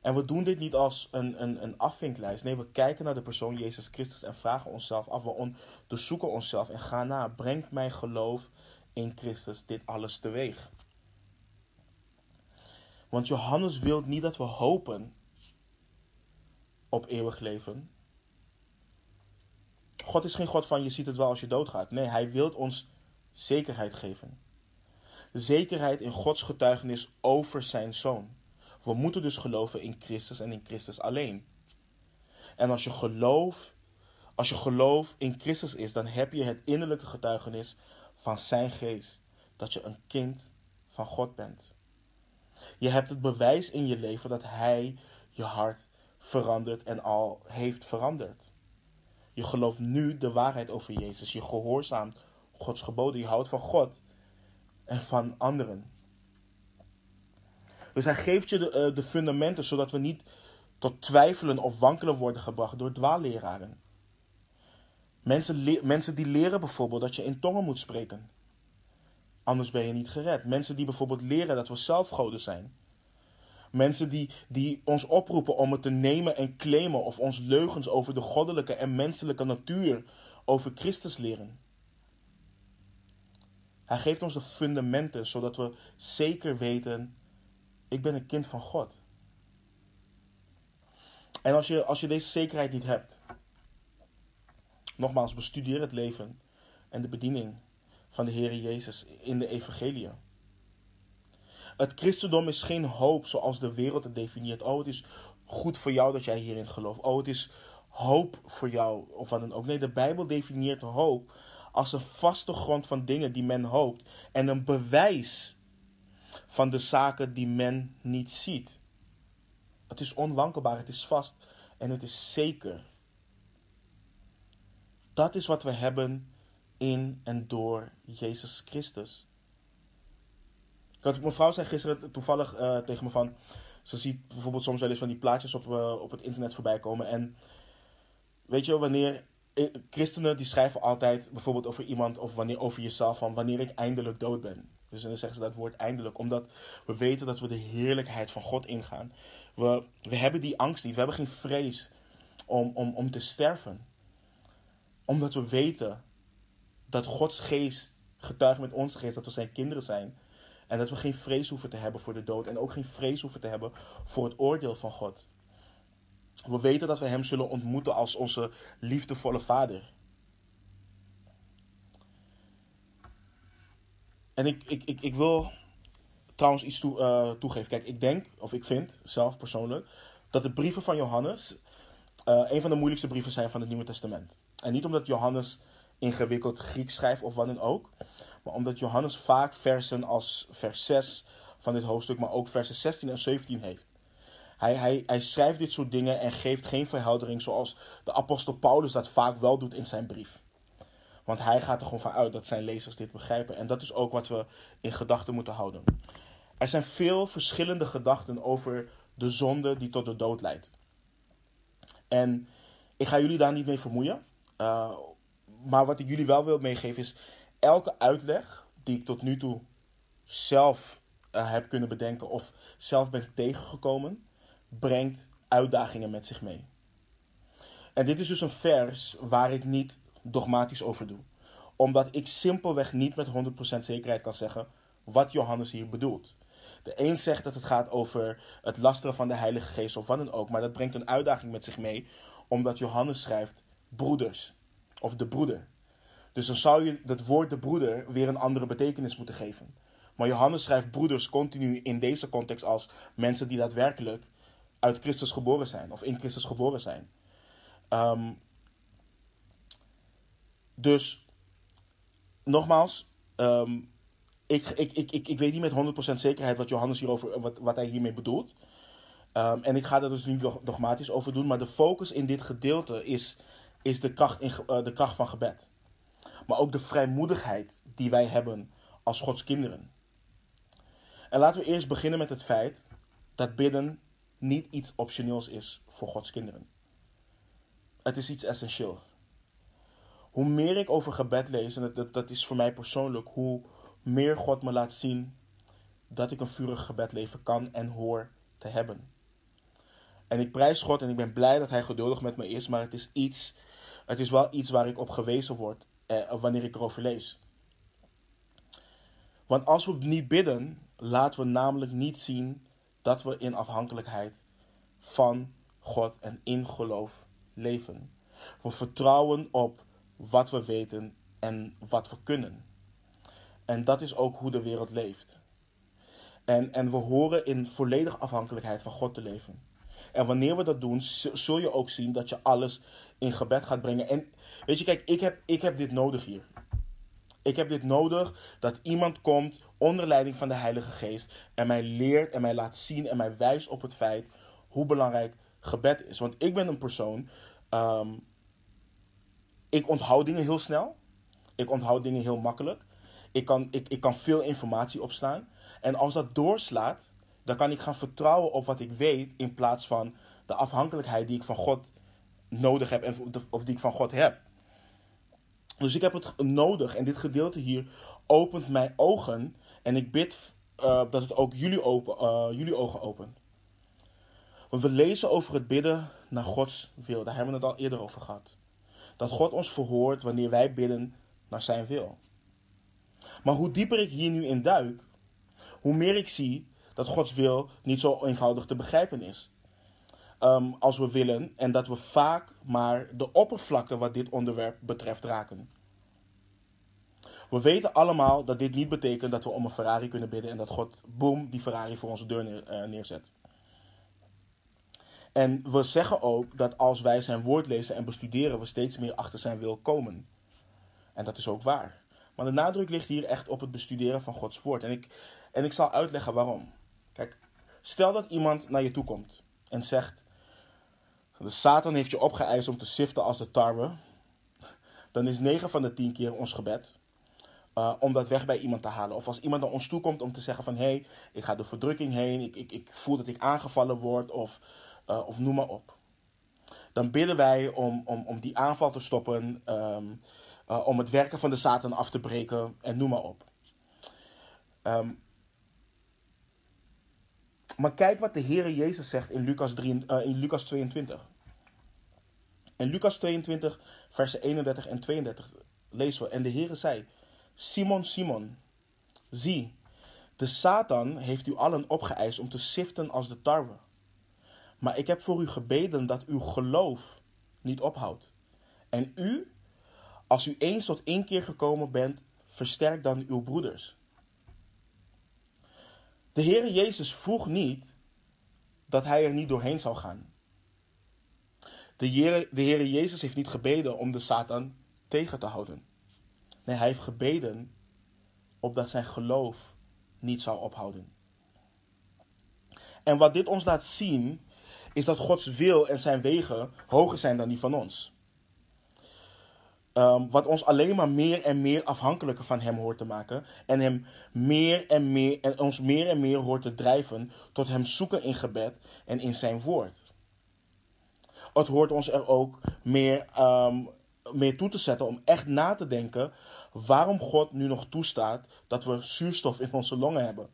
En we doen dit niet als een, een, een afvinklijst. Nee, we kijken naar de persoon Jezus Christus en vragen onszelf af. We onderzoeken onszelf en gaan na. Brengt mijn geloof in Christus dit alles teweeg? Want Johannes wil niet dat we hopen op eeuwig leven. God is geen God van je ziet het wel als je doodgaat. Nee, hij wil ons zekerheid geven. Zekerheid in Gods getuigenis over zijn Zoon. We moeten dus geloven in Christus en in Christus alleen. En als je geloof, als je geloof in Christus is, dan heb je het innerlijke getuigenis van zijn Geest. Dat je een kind van God bent. Je hebt het bewijs in je leven dat hij je hart verandert en al heeft veranderd. Je gelooft nu de waarheid over Jezus. Je gehoorzaamt Gods geboden. Je houdt van God en van anderen. Dus hij geeft je de, uh, de fundamenten, zodat we niet tot twijfelen of wankelen worden gebracht door dwaalleraren. Mensen, le- mensen die leren bijvoorbeeld dat je in tongen moet spreken. Anders ben je niet gered. Mensen die bijvoorbeeld leren dat we zelf goden zijn. Mensen die, die ons oproepen om het te nemen en claimen, of ons leugens over de goddelijke en menselijke natuur over Christus leren. Hij geeft ons de fundamenten, zodat we zeker weten, ik ben een kind van God. En als je, als je deze zekerheid niet hebt, nogmaals, bestudeer het leven en de bediening van de Heere Jezus in de evangelie. Het christendom is geen hoop zoals de wereld het definieert. Oh, het is goed voor jou dat jij hierin gelooft. Oh, het is hoop voor jou, of wat dan ook. Nee, de Bijbel definieert hoop als een vaste grond van dingen die men hoopt en een bewijs van de zaken die men niet ziet. Het is onwankelbaar, het is vast en het is zeker. Dat is wat we hebben in en door Jezus Christus. Mijn vrouw zei gisteren toevallig uh, tegen me van... Ze ziet bijvoorbeeld soms wel eens van die plaatjes op, uh, op het internet voorbij komen. En weet je, wanneer... Christenen die schrijven altijd bijvoorbeeld over iemand of wanneer, over jezelf van wanneer ik eindelijk dood ben. Dus dan zeggen ze dat woord eindelijk. Omdat we weten dat we de heerlijkheid van God ingaan. We, we hebben die angst niet. We hebben geen vrees om, om, om te sterven. Omdat we weten dat Gods geest getuigt met onze geest dat we zijn kinderen zijn. En dat we geen vrees hoeven te hebben voor de dood. En ook geen vrees hoeven te hebben voor het oordeel van God. We weten dat we hem zullen ontmoeten als onze liefdevolle vader. En ik, ik, ik, ik wil trouwens iets toe, uh, toegeven. Kijk, ik denk, of ik vind zelf persoonlijk, dat de brieven van Johannes uh, een van de moeilijkste brieven zijn van het Nieuwe Testament. En niet omdat Johannes ingewikkeld Grieks schrijft of wat dan ook. Maar omdat Johannes vaak versen als vers zes van dit hoofdstuk, maar ook versen zestien en zeventien heeft. Hij, hij, hij schrijft dit soort dingen en geeft geen verheldering zoals de apostel Paulus dat vaak wel doet in zijn brief. Want hij gaat er gewoon van uit dat zijn lezers dit begrijpen. En dat is ook wat we in gedachten moeten houden. Er zijn veel verschillende gedachten over de zonde die tot de dood leidt. En ik ga jullie daar niet mee vermoeien. Uh, maar wat ik jullie wel wil meegeven is... Elke uitleg die ik tot nu toe zelf uh, heb kunnen bedenken of zelf ben tegengekomen, brengt uitdagingen met zich mee. En dit is dus een vers waar ik niet dogmatisch over doe. Omdat ik simpelweg niet met honderd procent zekerheid kan zeggen wat Johannes hier bedoelt. De een zegt dat het gaat over het lasteren van de Heilige Geest of wat dan ook. Maar dat brengt een uitdaging met zich mee, omdat Johannes schrijft broeders of de broeder. Dus dan zou je dat woord de broeder weer een andere betekenis moeten geven. Maar Johannes schrijft broeders continu in deze context als mensen die daadwerkelijk uit Christus geboren zijn. Of in Christus geboren zijn. Um, dus, nogmaals, um, ik, ik, ik, ik, ik weet niet met honderd procent zekerheid wat Johannes hierover, wat, wat hij hiermee bedoelt. Um, en ik ga daar dus niet dogmatisch over doen. Maar de focus in dit gedeelte is, is de kracht in, uh, de kracht van gebed. Maar ook de vrijmoedigheid die wij hebben als Gods kinderen. En laten we eerst beginnen met het feit dat bidden niet iets optioneels is voor Gods kinderen. Het is iets essentieel. Hoe meer ik over gebed lees, en dat, dat, dat is voor mij persoonlijk, hoe meer God me laat zien dat ik een vurig gebedleven kan en hoor te hebben. En ik prijs God en ik ben blij dat hij geduldig met me is, maar het is, iets, het is wel iets waar ik op gewezen word. Eh, wanneer ik erover lees. Want als we niet bidden, laten we namelijk niet zien dat we in afhankelijkheid van God en in geloof leven. We vertrouwen op wat we weten en wat we kunnen. En dat is ook hoe de wereld leeft. En, en we horen in volledige afhankelijkheid van God te leven. En wanneer we dat doen, zul je ook zien dat je alles in gebed gaat brengen. En weet je, kijk, ik heb, ik heb dit nodig hier. Ik heb dit nodig dat iemand komt onder leiding van de Heilige Geest en mij leert en mij laat zien en mij wijst op het feit hoe belangrijk gebed is. Want ik ben een persoon, um, ik onthoud dingen heel snel. Ik onthoud dingen heel makkelijk. Ik kan, ik, ik kan veel informatie opslaan. En als dat doorslaat, Dan kan ik gaan vertrouwen op wat ik weet, in plaats van de afhankelijkheid die ik van God nodig heb en, of die ik van God heb. Dus ik heb het nodig en dit gedeelte hier opent mijn ogen en ik bid uh, dat het ook jullie, open, uh, jullie ogen opent. Want we lezen over het bidden naar Gods wil. Daar hebben we het al eerder over gehad. Dat God ons verhoort wanneer wij bidden naar zijn wil. Maar hoe dieper ik hier nu in duik, hoe meer ik zie dat Gods wil niet zo eenvoudig te begrijpen is. Um, als we willen en dat we vaak maar de oppervlakte wat dit onderwerp betreft raken. We weten allemaal dat dit niet betekent dat we om een Ferrari kunnen bidden en dat God, boem, die Ferrari voor onze deur neer, uh, neerzet. En we zeggen ook dat als wij zijn woord lezen en bestuderen, we steeds meer achter zijn wil komen. En dat is ook waar. Maar de nadruk ligt hier echt op het bestuderen van Gods woord. En ik, en ik zal uitleggen waarom. Kijk, stel dat iemand naar je toe komt en zegt, de Satan heeft je opgeëist om te siften als de tarwe. Dan is negen van de tien keer ons gebed uh, om dat weg bij iemand te halen. Of als iemand naar ons toe komt om te zeggen van, hé, hey, ik ga door verdrukking heen. Ik, ik, ik voel dat ik aangevallen word of, uh, of noem maar op. Dan bidden wij om, om, om die aanval te stoppen. Um, Uh, om het werken van de Satan af te breken en noem maar op. Um, maar kijk wat de Heere Jezus zegt in Lukas tweeëntwintig. In Lukas tweeëntwintig, versen eenendertig en tweeëndertig lezen we. En de Heere zei, Simon, Simon, zie, de Satan heeft u allen opgeëist om te siften als de tarwe. Maar ik heb voor u gebeden dat uw geloof niet ophoudt. En u... Als u eens tot één keer gekomen bent, versterk dan uw broeders. De Heere Jezus vroeg niet dat hij er niet doorheen zou gaan. De Heere, de Heere Jezus heeft niet gebeden om de Satan tegen te houden. Nee, hij heeft gebeden opdat zijn geloof niet zou ophouden. En wat dit ons laat zien, is dat Gods wil en zijn wegen hoger zijn dan die van ons. Um, wat ons alleen maar meer en meer afhankelijker van hem hoort te maken. En, hem meer en, meer, en ons meer en meer hoort te drijven tot hem zoeken in gebed en in zijn woord. Het hoort ons er ook meer, um, meer toe te zetten om echt na te denken waarom God nu nog toestaat dat we zuurstof in onze longen hebben.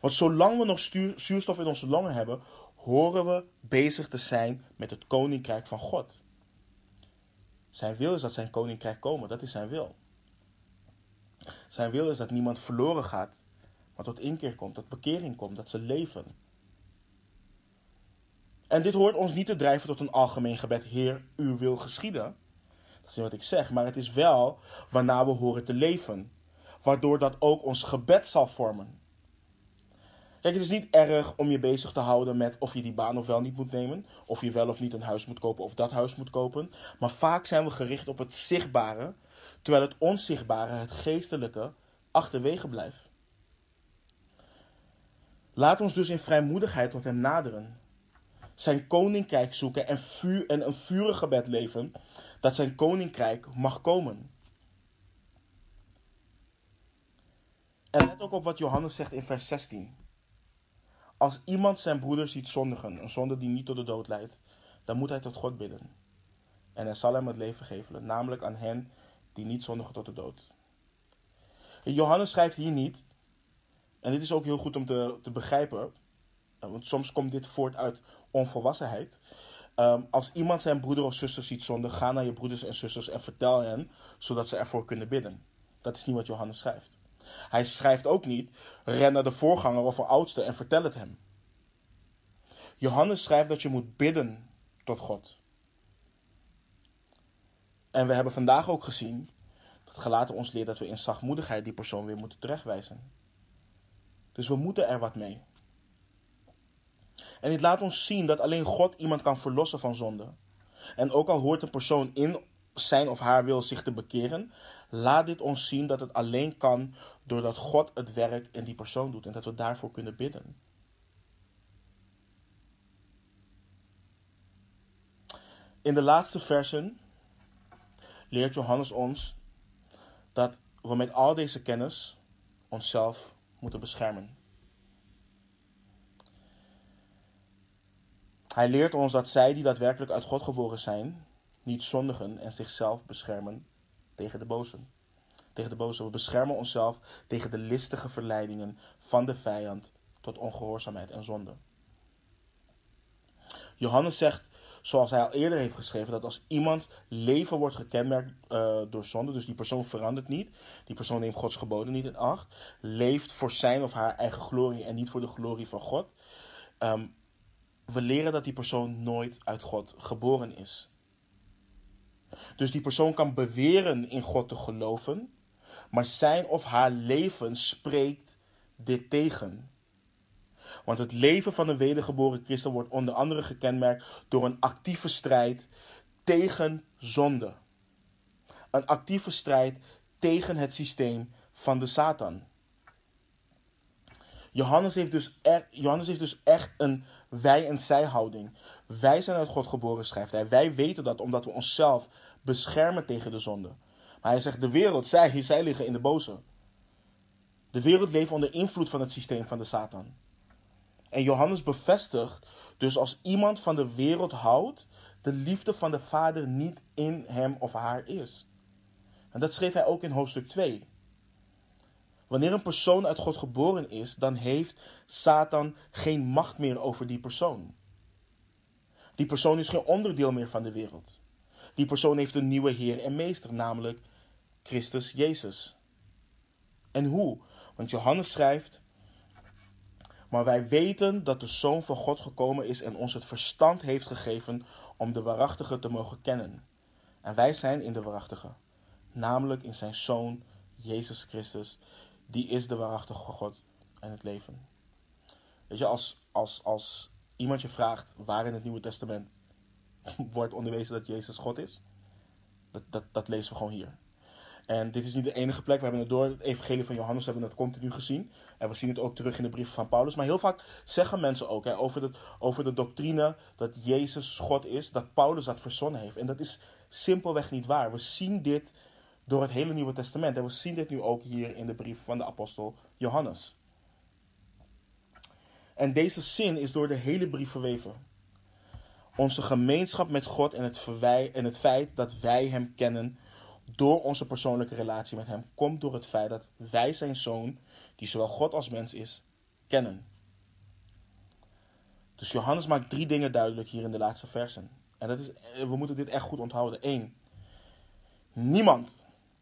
Want zolang we nog stuur, zuurstof in onze longen hebben, horen we bezig te zijn met het koninkrijk van God. Zijn wil is dat zijn koninkrijk komen. Dat is zijn wil. Zijn wil is dat niemand verloren gaat, maar tot inkeer komt, dat bekering komt, dat ze leven. En dit hoort ons niet te drijven tot een algemeen gebed. Heer, uw wil geschieden. Dat is niet wat ik zeg, maar het is wel waarna we horen te leven. Waardoor dat ook ons gebed zal vormen. Kijk, het is niet erg om je bezig te houden met of je die baan of wel niet moet nemen. Of je wel of niet een huis moet kopen of dat huis moet kopen. Maar vaak zijn we gericht op het zichtbare. Terwijl het onzichtbare, het geestelijke, achterwege blijft. Laat ons dus in vrijmoedigheid tot hem naderen. Zijn koninkrijk zoeken en, vuur, en een vurig gebed leven. Dat zijn koninkrijk mag komen. En let ook op wat Johannes zegt in vers zestien. Als iemand zijn broeder ziet zondigen, een zonde die niet tot de dood leidt, dan moet hij tot God bidden. En hij zal hem het leven geven, namelijk aan hen die niet zondigen tot de dood. En Johannes schrijft hier niet, en dit is ook heel goed om te, te begrijpen, want soms komt dit voort uit onvolwassenheid. Um, als iemand zijn broeder of zuster ziet zondigen, ga naar je broeders en zusters en vertel hen, zodat ze ervoor kunnen bidden. Dat is niet wat Johannes schrijft. Hij schrijft ook niet, ren naar de voorganger of de oudste en vertel het hem. Johannes schrijft dat je moet bidden tot God. En we hebben vandaag ook gezien dat Galaten ons leert dat we in zachtmoedigheid die persoon weer moeten terechtwijzen. Dus we moeten er wat mee. En dit laat ons zien dat alleen God iemand kan verlossen van zonde. En ook al hoort een persoon in zijn of haar wil zich te bekeren, laat dit ons zien dat het alleen kan doordat God het werk in die persoon doet en dat we daarvoor kunnen bidden. In de laatste versen leert Johannes ons dat we met al deze kennis onszelf moeten beschermen. Hij leert ons dat zij die daadwerkelijk uit God geboren zijn, niet zondigen en zichzelf beschermen tegen de bozen. Tegen de boze. We beschermen onszelf tegen de listige verleidingen van de vijand tot ongehoorzaamheid en zonde. Johannes zegt, zoals hij al eerder heeft geschreven, dat als iemands leven wordt gekenmerkt uh, door zonde, dus die persoon verandert niet, die persoon neemt Gods geboden niet in acht, leeft voor zijn of haar eigen glorie en niet voor de glorie van God. Um, we leren dat die persoon nooit uit God geboren is. Dus die persoon kan beweren in God te geloven, maar zijn of haar leven spreekt dit tegen. Want het leven van een wedergeboren christen wordt onder andere gekenmerkt door een actieve strijd tegen zonde. Een actieve strijd tegen het systeem van de Satan. Johannes heeft dus echt, Johannes heeft dus echt een wij- en zij-houding. Wij zijn uit God geboren, schrijft hij. Wij weten dat omdat we onszelf beschermen tegen de zonde. Maar hij zegt, de wereld, zij, zij liggen in de boze. De wereld leeft onder invloed van het systeem van de Satan. En Johannes bevestigt, dus als iemand van de wereld houdt, de liefde van de Vader niet in hem of haar is. En dat schreef hij ook in hoofdstuk twee. Wanneer een persoon uit God geboren is, dan heeft Satan geen macht meer over die persoon. Die persoon is geen onderdeel meer van de wereld. Die persoon heeft een nieuwe Heer en Meester, namelijk Christus Jezus. En hoe? Want Johannes schrijft, maar wij weten dat de Zoon van God gekomen is en ons het verstand heeft gegeven om de waarachtige te mogen kennen. En wij zijn in de waarachtige, namelijk in zijn Zoon, Jezus Christus. Die is de waarachtige God en het leven. Weet je, als, als, als iemand je vraagt waar in het Nieuwe Testament wordt onderwezen dat Jezus God is, dat, dat, dat lezen we gewoon hier. En dit is niet de enige plek. We hebben het door het evangelie van Johannes hebben we het continu gezien. En we zien het ook terug in de brieven van Paulus. Maar heel vaak zeggen mensen ook hè, over, de, over de doctrine dat Jezus God is, dat Paulus dat verzonnen heeft. En dat is simpelweg niet waar. We zien dit door het hele Nieuwe Testament. En we zien dit nu ook hier in de brief van de apostel Johannes. En deze zin is door de hele brief verweven. Onze gemeenschap met God en het, verwij- en het feit dat wij hem kennen door onze persoonlijke relatie met hem komt door het feit dat wij zijn Zoon, die zowel God als mens is, kennen. Dus Johannes maakt drie dingen duidelijk hier in de laatste versen. En dat is, we moeten dit echt goed onthouden. Eén, niemand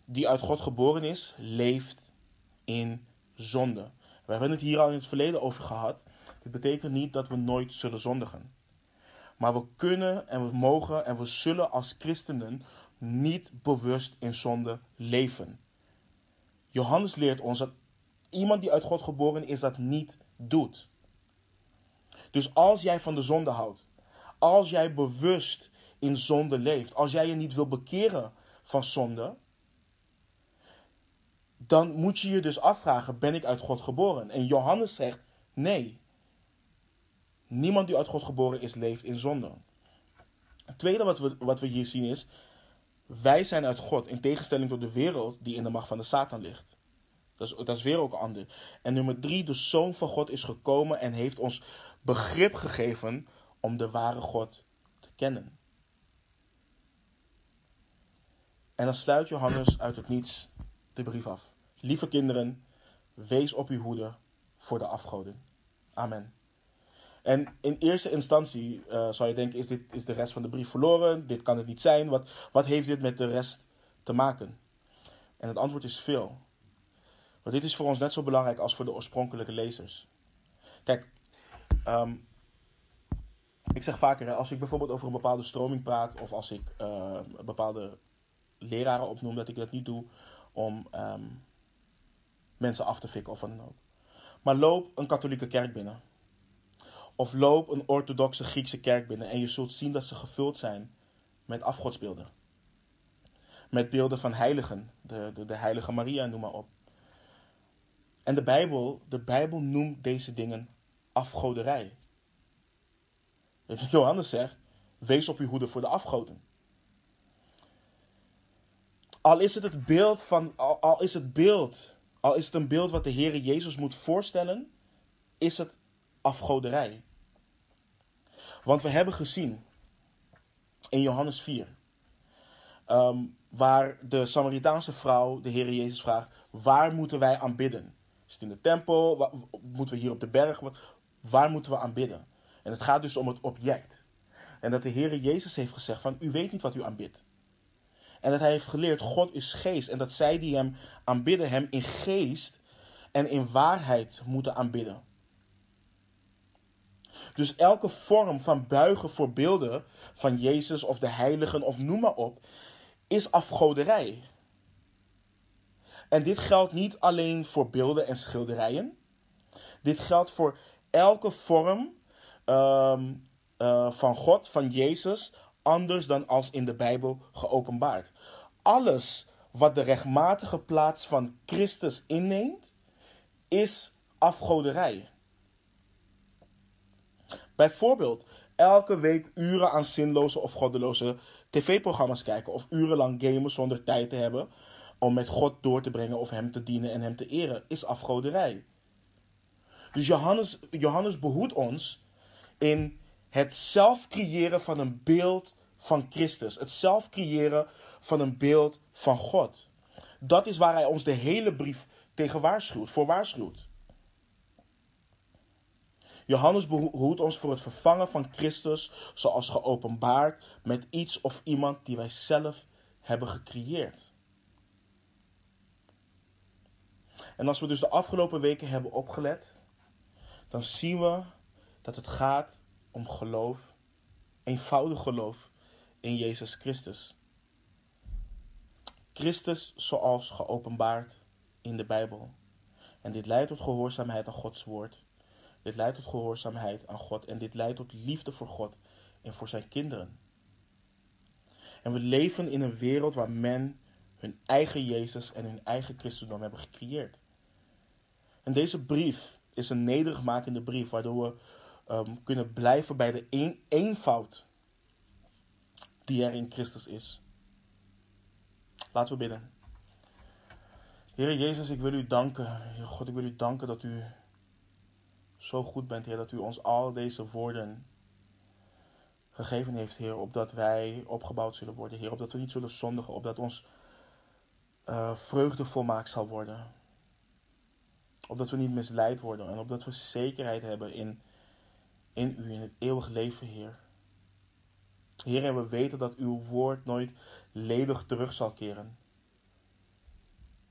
die uit God geboren is, leeft in zonde. We hebben het hier al in het verleden over gehad. Dit betekent niet dat we nooit zullen zondigen. Maar we kunnen en we mogen en we zullen als christenen niet bewust in zonde leven. Johannes leert ons dat iemand die uit God geboren is dat niet doet. Dus als jij van de zonde houdt, als jij bewust in zonde leeft, als jij je niet wil bekeren van zonde, dan moet je je dus afvragen, ben ik uit God geboren? En Johannes zegt, nee. Niemand die uit God geboren is, leeft in zonde. Het tweede wat we, wat we hier zien is, wij zijn uit God, in tegenstelling tot de wereld die in de macht van de Satan ligt. Dat is, dat is weer ook een ander. En nummer drie, de Zoon van God is gekomen en heeft ons begrip gegeven om de ware God te kennen. En dan sluit Johannes uit het niets de brief af. Lieve kinderen, wees op uw hoede voor de afgoden. Amen. En in eerste instantie uh, zou je denken, is, dit, is de rest van de brief verloren? Dit kan het niet zijn. Wat, wat heeft dit met de rest te maken? En het antwoord is veel. Want dit is voor ons net zo belangrijk als voor de oorspronkelijke lezers. Kijk, um, ik zeg vaker, hè, als ik bijvoorbeeld over een bepaalde stroming praat, of als ik uh, bepaalde leraren opnoem, dat ik dat niet doe om um, mensen af te fikken of wat dan ook. Maar loop een katholieke kerk binnen. Of loop een orthodoxe Griekse kerk binnen en je zult zien dat ze gevuld zijn met afgodsbeelden. Met beelden van heiligen, de, de, de heilige Maria, noem maar op. En de Bijbel, de Bijbel noemt deze dingen afgoderij. Johannes zegt, wees op uw hoede voor de afgoden. Al is het het beeld van, al, al is het beeld, al is het een beeld wat de Heere Jezus moet voorstellen, is het afgoderij. Want we hebben gezien in Johannes vier, um, waar de Samaritaanse vrouw de Heer Jezus vraagt, waar moeten wij aanbidden? Is het in de tempel? Waar, moeten we hier op de berg? Wat, waar moeten we aanbidden? En het gaat dus om het object. En dat de Heer Jezus heeft gezegd van, u weet niet wat u aanbidt. En dat hij heeft geleerd, God is geest. En dat zij die hem aanbidden, hem in geest en in waarheid moeten aanbidden. Dus elke vorm van buigen voor beelden van Jezus of de heiligen of noem maar op, is afgoderij. En dit geldt niet alleen voor beelden en schilderijen. Dit geldt voor elke vorm um, uh, van God, van Jezus, anders dan als in de Bijbel geopenbaard. Alles wat de rechtmatige plaats van Christus inneemt, is afgoderij. Bijvoorbeeld, elke week uren aan zinloze of goddeloze tv-programma's kijken. Of urenlang gamen zonder tijd te hebben om met God door te brengen of hem te dienen en hem te eren, is afgoderij. Dus Johannes, Johannes behoedt ons in het zelf creëren van een beeld van Christus. Het zelf creëren van een beeld van God. Dat is waar hij ons de hele brief tegen waarschuwt, voor waarschuwt. Johannes behoedt ons voor het vervangen van Christus zoals geopenbaard met iets of iemand die wij zelf hebben gecreëerd. En als we dus de afgelopen weken hebben opgelet, dan zien we dat het gaat om geloof, eenvoudig geloof in Jezus Christus. Christus zoals geopenbaard in de Bijbel. En dit leidt tot gehoorzaamheid aan Gods woord. Dit leidt tot gehoorzaamheid aan God en dit leidt tot liefde voor God en voor zijn kinderen. En we leven in een wereld waar men hun eigen Jezus en hun eigen christendom hebben gecreëerd. En deze brief is een nederigmakende brief waardoor we um, kunnen blijven bij de een, eenvoud die er in Christus is. Laten we bidden. Heer Jezus, ik wil u danken. Heer God, ik wil u danken dat u zo goed bent, Heer, dat u ons al deze woorden gegeven heeft, Heer, opdat wij opgebouwd zullen worden, Heer, opdat we niet zullen zondigen, opdat ons uh, vreugde volmaakt zal worden, opdat we niet misleid worden en opdat we zekerheid hebben in, in u, in het eeuwig leven, Heer. Heer, en we weten dat uw woord nooit ledig terug zal keren.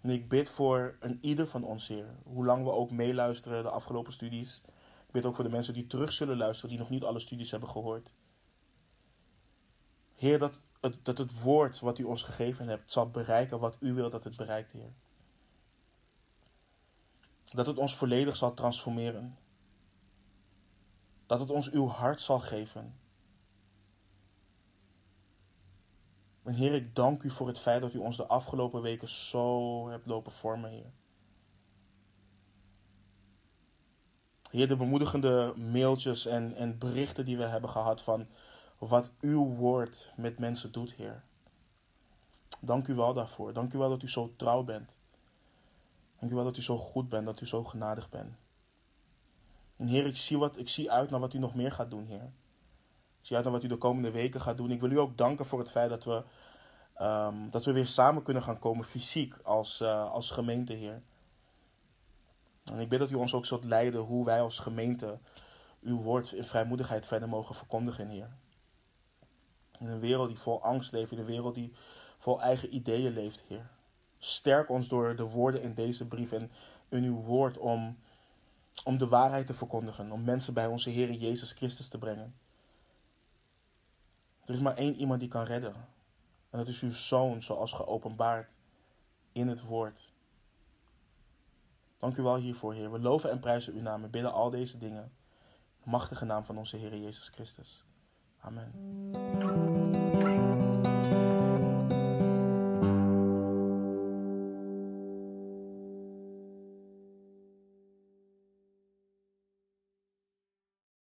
En ik bid voor een ieder van ons, Heer, hoe lang we ook meeluisteren de afgelopen studies. Ik bid ook voor de mensen die terug zullen luisteren, die nog niet alle studies hebben gehoord. Heer, dat het, dat het woord wat u ons gegeven hebt zal bereiken wat u wilt dat het bereikt, Heer. Dat het ons volledig zal transformeren. Dat het ons uw hart zal geven. En Heer, ik dank u voor het feit dat u ons de afgelopen weken zo hebt lopen vormen, Heer. Heer, de bemoedigende mailtjes en, en berichten die we hebben gehad van wat uw woord met mensen doet, Heer. Dank u wel daarvoor. Dank u wel dat u zo trouw bent. Dank u wel dat u zo goed bent, dat u zo genadig bent. En Heer, ik zie, wat, ik zie uit naar wat u nog meer gaat doen, Heer. Ik zie uit naar wat u de komende weken gaat doen. Ik wil u ook danken voor het feit dat we, um, dat we weer samen kunnen gaan komen fysiek als, uh, als gemeente, Heer. En ik bid dat u ons ook zult leiden hoe wij als gemeente uw woord in vrijmoedigheid verder mogen verkondigen, Heer. In een wereld die vol angst leeft, in een wereld die vol eigen ideeën leeft, Heer. Sterk ons door de woorden in deze brief en in uw woord om, om de waarheid te verkondigen. Om mensen bij onze Heer Jezus Christus te brengen. Er is maar één iemand die kan redden. En dat is uw Zoon, zoals geopenbaard in het woord. Dank u wel hiervoor, Heer. We loven en prijzen uw naam. We bidden al deze dingen. In de machtige naam van onze Heer Jezus Christus. Amen.